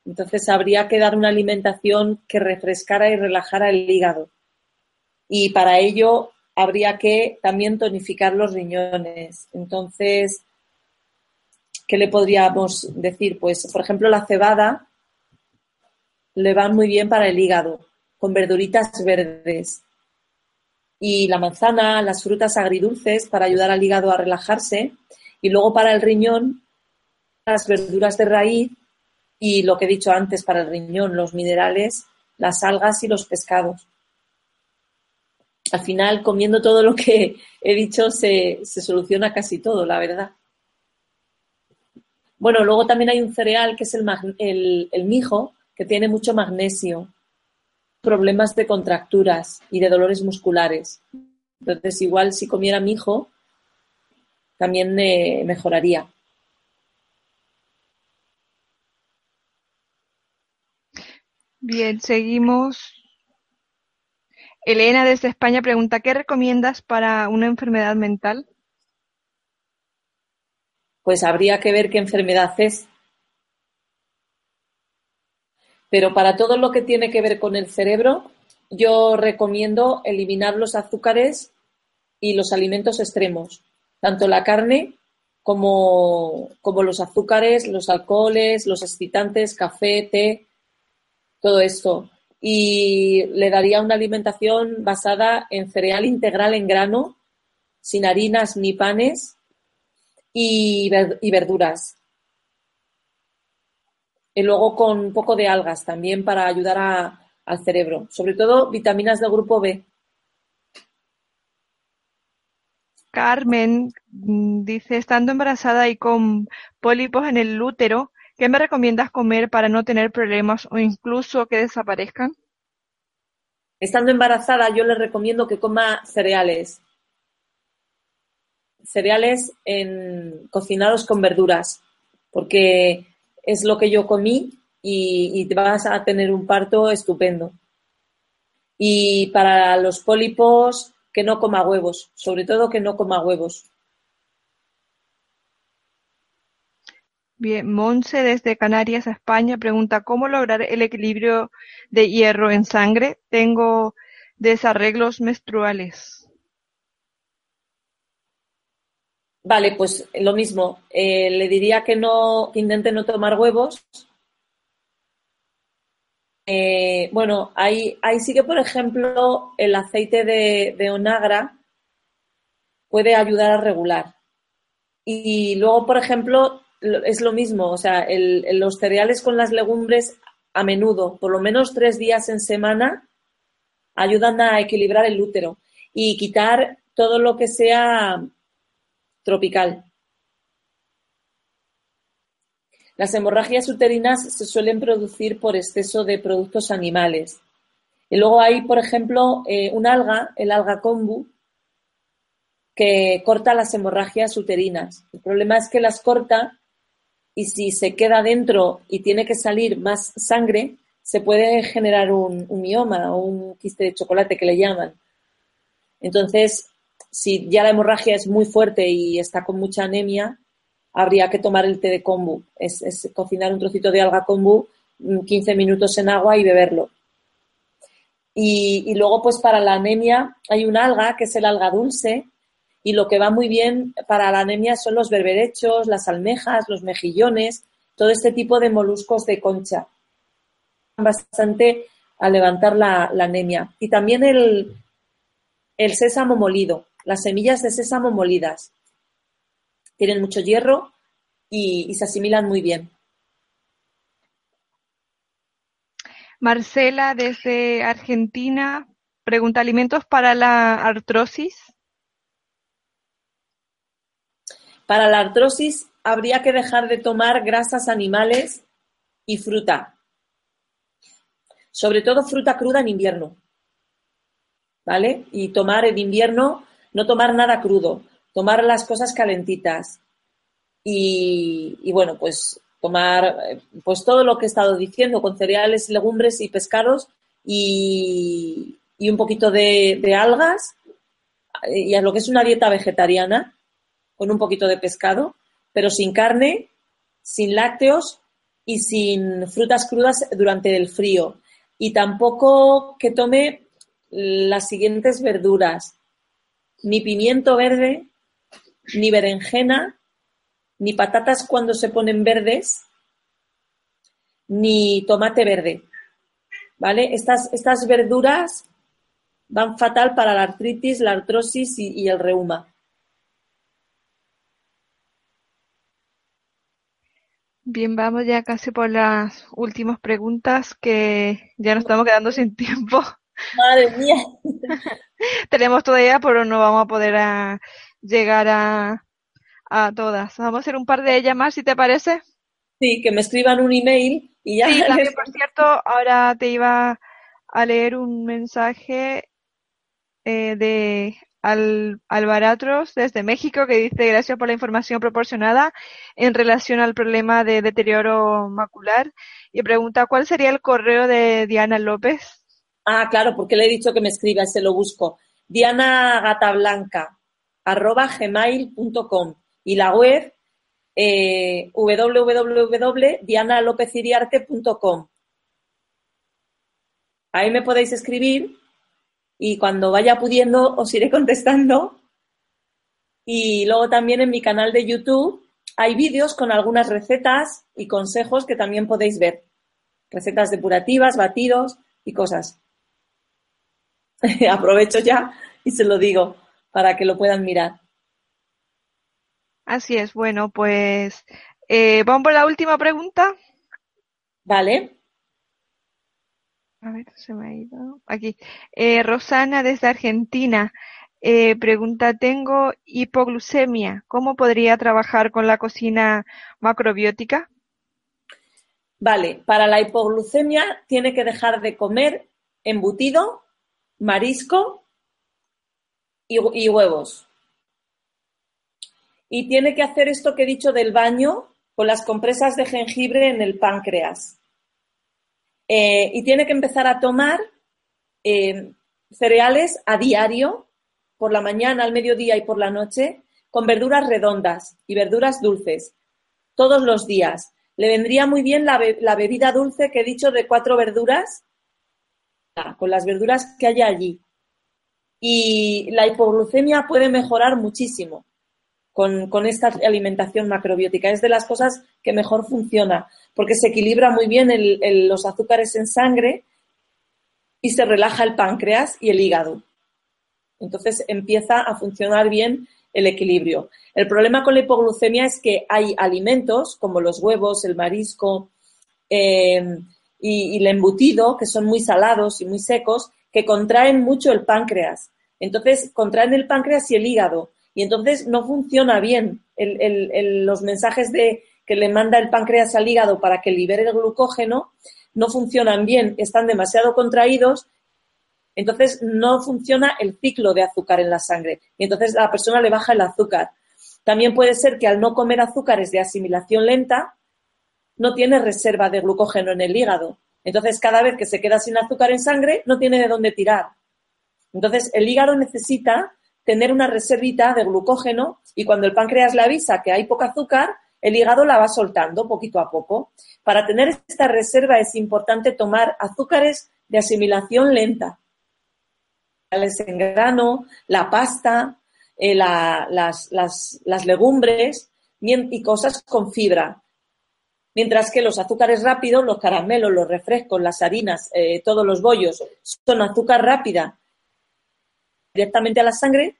Entonces habría que dar una alimentación que refrescara y relajara el hígado. Y para ello habría que también tonificar los riñones. Entonces, ¿qué le podríamos decir? Pues, por ejemplo, la cebada le va muy bien para el hígado, con verduritas verdes. Y la manzana, las frutas agridulces para ayudar al hígado a relajarse. Y luego para el riñón, las verduras de raíz y lo que he dicho antes para el riñón, los minerales, las algas y los pescados. Al final, comiendo todo lo que he dicho, se soluciona casi todo, la verdad. Bueno, luego también hay un cereal que es el mijo, que tiene mucho magnesio. Problemas de contracturas y de dolores musculares. Entonces, igual si comiera mijo, también me mejoraría. Bien, seguimos. Elena desde España pregunta, ¿qué recomiendas para una enfermedad mental? Pues habría que ver qué enfermedad es. Pero para todo lo que tiene que ver con el cerebro, yo recomiendo eliminar los azúcares y los alimentos extremos, tanto la carne como los azúcares, los alcoholes, los excitantes, café, té, todo esto. Y le daría una alimentación basada en cereal integral en grano, sin harinas ni panes y verduras. Y luego con un poco de algas también para ayudar al cerebro. Sobre todo vitaminas del grupo B. Carmen dice, estando embarazada y con pólipos en el útero, ¿qué me recomiendas comer para no tener problemas o incluso que desaparezcan? Estando embarazada, yo les recomiendo que coma cereales. Cereales cocinados con verduras, porque es lo que yo comí y vas a tener un parto estupendo. Y para los pólipos, que no coma huevos, sobre todo que no coma huevos. Bien, Monse desde Canarias a España pregunta, ¿cómo lograr el equilibrio de hierro en sangre? Tengo desarreglos menstruales. Vale, pues lo mismo. Le diría que intente no tomar huevos. Bueno, ahí sí que, por ejemplo, el aceite de onagra puede ayudar a regular. Y luego, por ejemplo, es lo mismo, o sea, los cereales con las legumbres a menudo, por lo menos 3 días en semana, ayudan a equilibrar el útero y quitar todo lo que sea tropical. Las hemorragias uterinas se suelen producir por exceso de productos animales. Y luego hay, por ejemplo, un alga, el alga kombu, que corta las hemorragias uterinas. El problema es que las corta y si se queda dentro y tiene que salir más sangre, se puede generar un mioma o un quiste de chocolate que le llaman. Entonces, si ya la hemorragia es muy fuerte y está con mucha anemia, habría que tomar el té de kombu. Es cocinar un trocito de alga kombu, 15 minutos en agua y beberlo. Y luego, pues para la anemia, hay un alga que es el alga dulce y lo que va muy bien para la anemia son los berberechos, las almejas, los mejillones, todo este tipo de moluscos de concha. Bastante a levantar la anemia. Y también el sésamo molido, las semillas de sésamo molidas. Tienen mucho hierro y se asimilan muy bien. Marcela, desde Argentina, pregunta, ¿alimentos para la artrosis? Para la artrosis habría que dejar de tomar grasas animales y fruta. Sobre todo fruta cruda en invierno. ¿Vale? Y tomar en invierno, no tomar nada crudo. Tomar las cosas calentitas y bueno, pues tomar pues todo lo que he estado diciendo con cereales, legumbres y pescados y un poquito de algas y a lo que es una dieta vegetariana con un poquito de pescado, pero sin carne, sin lácteos y sin frutas crudas durante el frío. Y tampoco que tome las siguientes verduras, ni pimiento verde, ni berenjena, ni patatas cuando se ponen verdes, ni tomate verde, ¿vale? Estas verduras van fatal para la artritis, la artrosis y el reuma. Bien, vamos ya casi por las últimas preguntas que ya nos estamos quedando sin tiempo. ¡Madre mía! Tenemos todavía, pero no vamos a poder llegar a todas. Vamos a hacer un par de ellas más, si te parece. Sí, que me escriban un email y ya. Sí, también, por cierto, ahora te iba a leer un mensaje de Alvaratros desde México que dice, gracias por la información proporcionada en relación al problema de deterioro macular. Y pregunta, ¿cuál sería el correo de Diana López? Ah, claro, porque le he dicho que me escriba, se lo busco. dianaagatablanca@gmail.com y la web www.dianalopeziriarte.com. Ahí me podéis escribir y cuando vaya pudiendo os iré contestando. Y luego también en mi canal de YouTube hay vídeos con algunas recetas y consejos que también podéis ver. Recetas depurativas, batidos y cosas. Aprovecho ya y se lo digo para que lo puedan mirar. Así es, bueno, pues vamos por la última pregunta. Vale. A ver, se me ha ido. Aquí. Rosana desde Argentina pregunta, tengo hipoglucemia, ¿cómo podría trabajar con la cocina macrobiótica? Vale, para la hipoglucemia tiene que dejar de comer embutido marisco y huevos. Y tiene que hacer esto que he dicho del baño con las compresas de jengibre en el páncreas. Y tiene que empezar a tomar cereales a diario, por la mañana, al mediodía y por la noche, con verduras redondas y verduras dulces, todos los días. Le vendría muy bien la bebida dulce que he dicho de 4 verduras, con las verduras que haya allí. Y la hipoglucemia puede mejorar muchísimo con esta alimentación macrobiótica. Es de las cosas que mejor funciona, porque se equilibra muy bien los azúcares en sangre y se relaja el páncreas y el hígado. Entonces empieza a funcionar bien el equilibrio. El problema con la hipoglucemia es que hay alimentos como los huevos, el marisco y el embutido, que son muy salados y muy secos, que contraen mucho el páncreas. Entonces contraen el páncreas y el hígado. Y entonces no funciona bien los mensajes que le manda el páncreas al hígado para que libere el glucógeno, no funcionan bien, están demasiado contraídos, entonces no funciona el ciclo de azúcar en la sangre y entonces a la persona le baja el azúcar. También puede ser que al no comer azúcares de asimilación lenta no tiene reserva de glucógeno en el hígado. Entonces cada vez que se queda sin azúcar en sangre no tiene de dónde tirar. Entonces el hígado necesita tener una reservita de glucógeno y cuando el páncreas le avisa que hay poco azúcar, el hígado la va soltando poquito a poco. Para tener esta reserva es importante tomar azúcares de asimilación lenta, en grano, la pasta, las legumbres y cosas con fibra. Mientras que los azúcares rápidos, los caramelos, los refrescos, las harinas, todos los bollos, son azúcar rápida directamente a la sangre,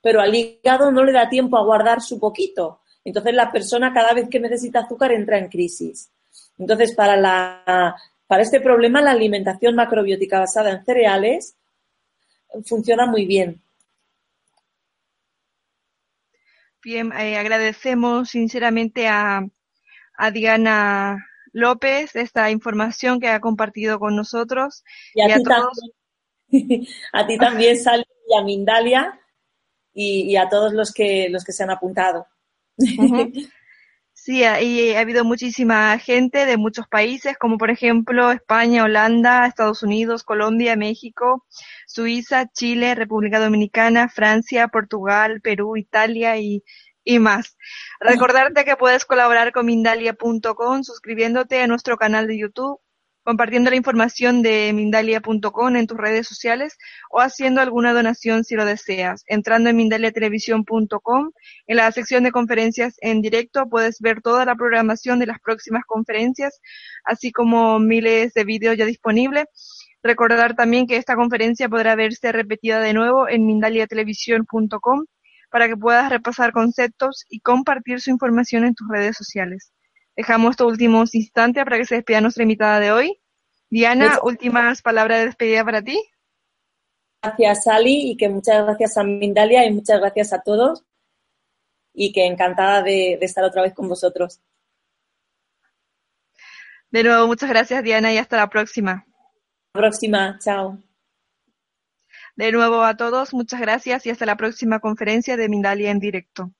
pero al hígado no le da tiempo a guardar su poquito. Entonces la persona cada vez que necesita azúcar entra en crisis. Entonces para este problema la alimentación macrobiótica basada en cereales funciona muy bien. Bien, agradecemos sinceramente a Diana López esta información que ha compartido con nosotros. Y a ti todos. A ti también, Sally, y a Mindalia y a todos los que se han apuntado. Uh-huh. Sí, y ha habido muchísima gente de muchos países, como por ejemplo España, Holanda, Estados Unidos, Colombia, México, Suiza, Chile, República Dominicana, Francia, Portugal, Perú, Italia y más. Uh-huh. Recordarte que puedes colaborar con Mindalia.com suscribiéndote a nuestro canal de YouTube, compartiendo la información de Mindalia.com en tus redes sociales o haciendo alguna donación si lo deseas. Entrando en Mindaliatelevisión.com, en la sección de conferencias en directo puedes ver toda la programación de las próximas conferencias, así como miles de vídeos ya disponibles. Recordar también que esta conferencia podrá verse repetida de nuevo en Mindaliatelevisión.com para que puedas repasar conceptos y compartir su información en tus redes sociales. Dejamos estos últimos instantes para que se despida nuestra invitada de hoy. Diana, últimas palabras de despedida para ti. Gracias, Sally, y que muchas gracias a Mindalia y muchas gracias a todos. Y que encantada de estar otra vez con vosotros. De nuevo, muchas gracias, Diana, y hasta la próxima. Hasta la próxima, chao. De nuevo a todos, muchas gracias y hasta la próxima conferencia de Mindalia en directo.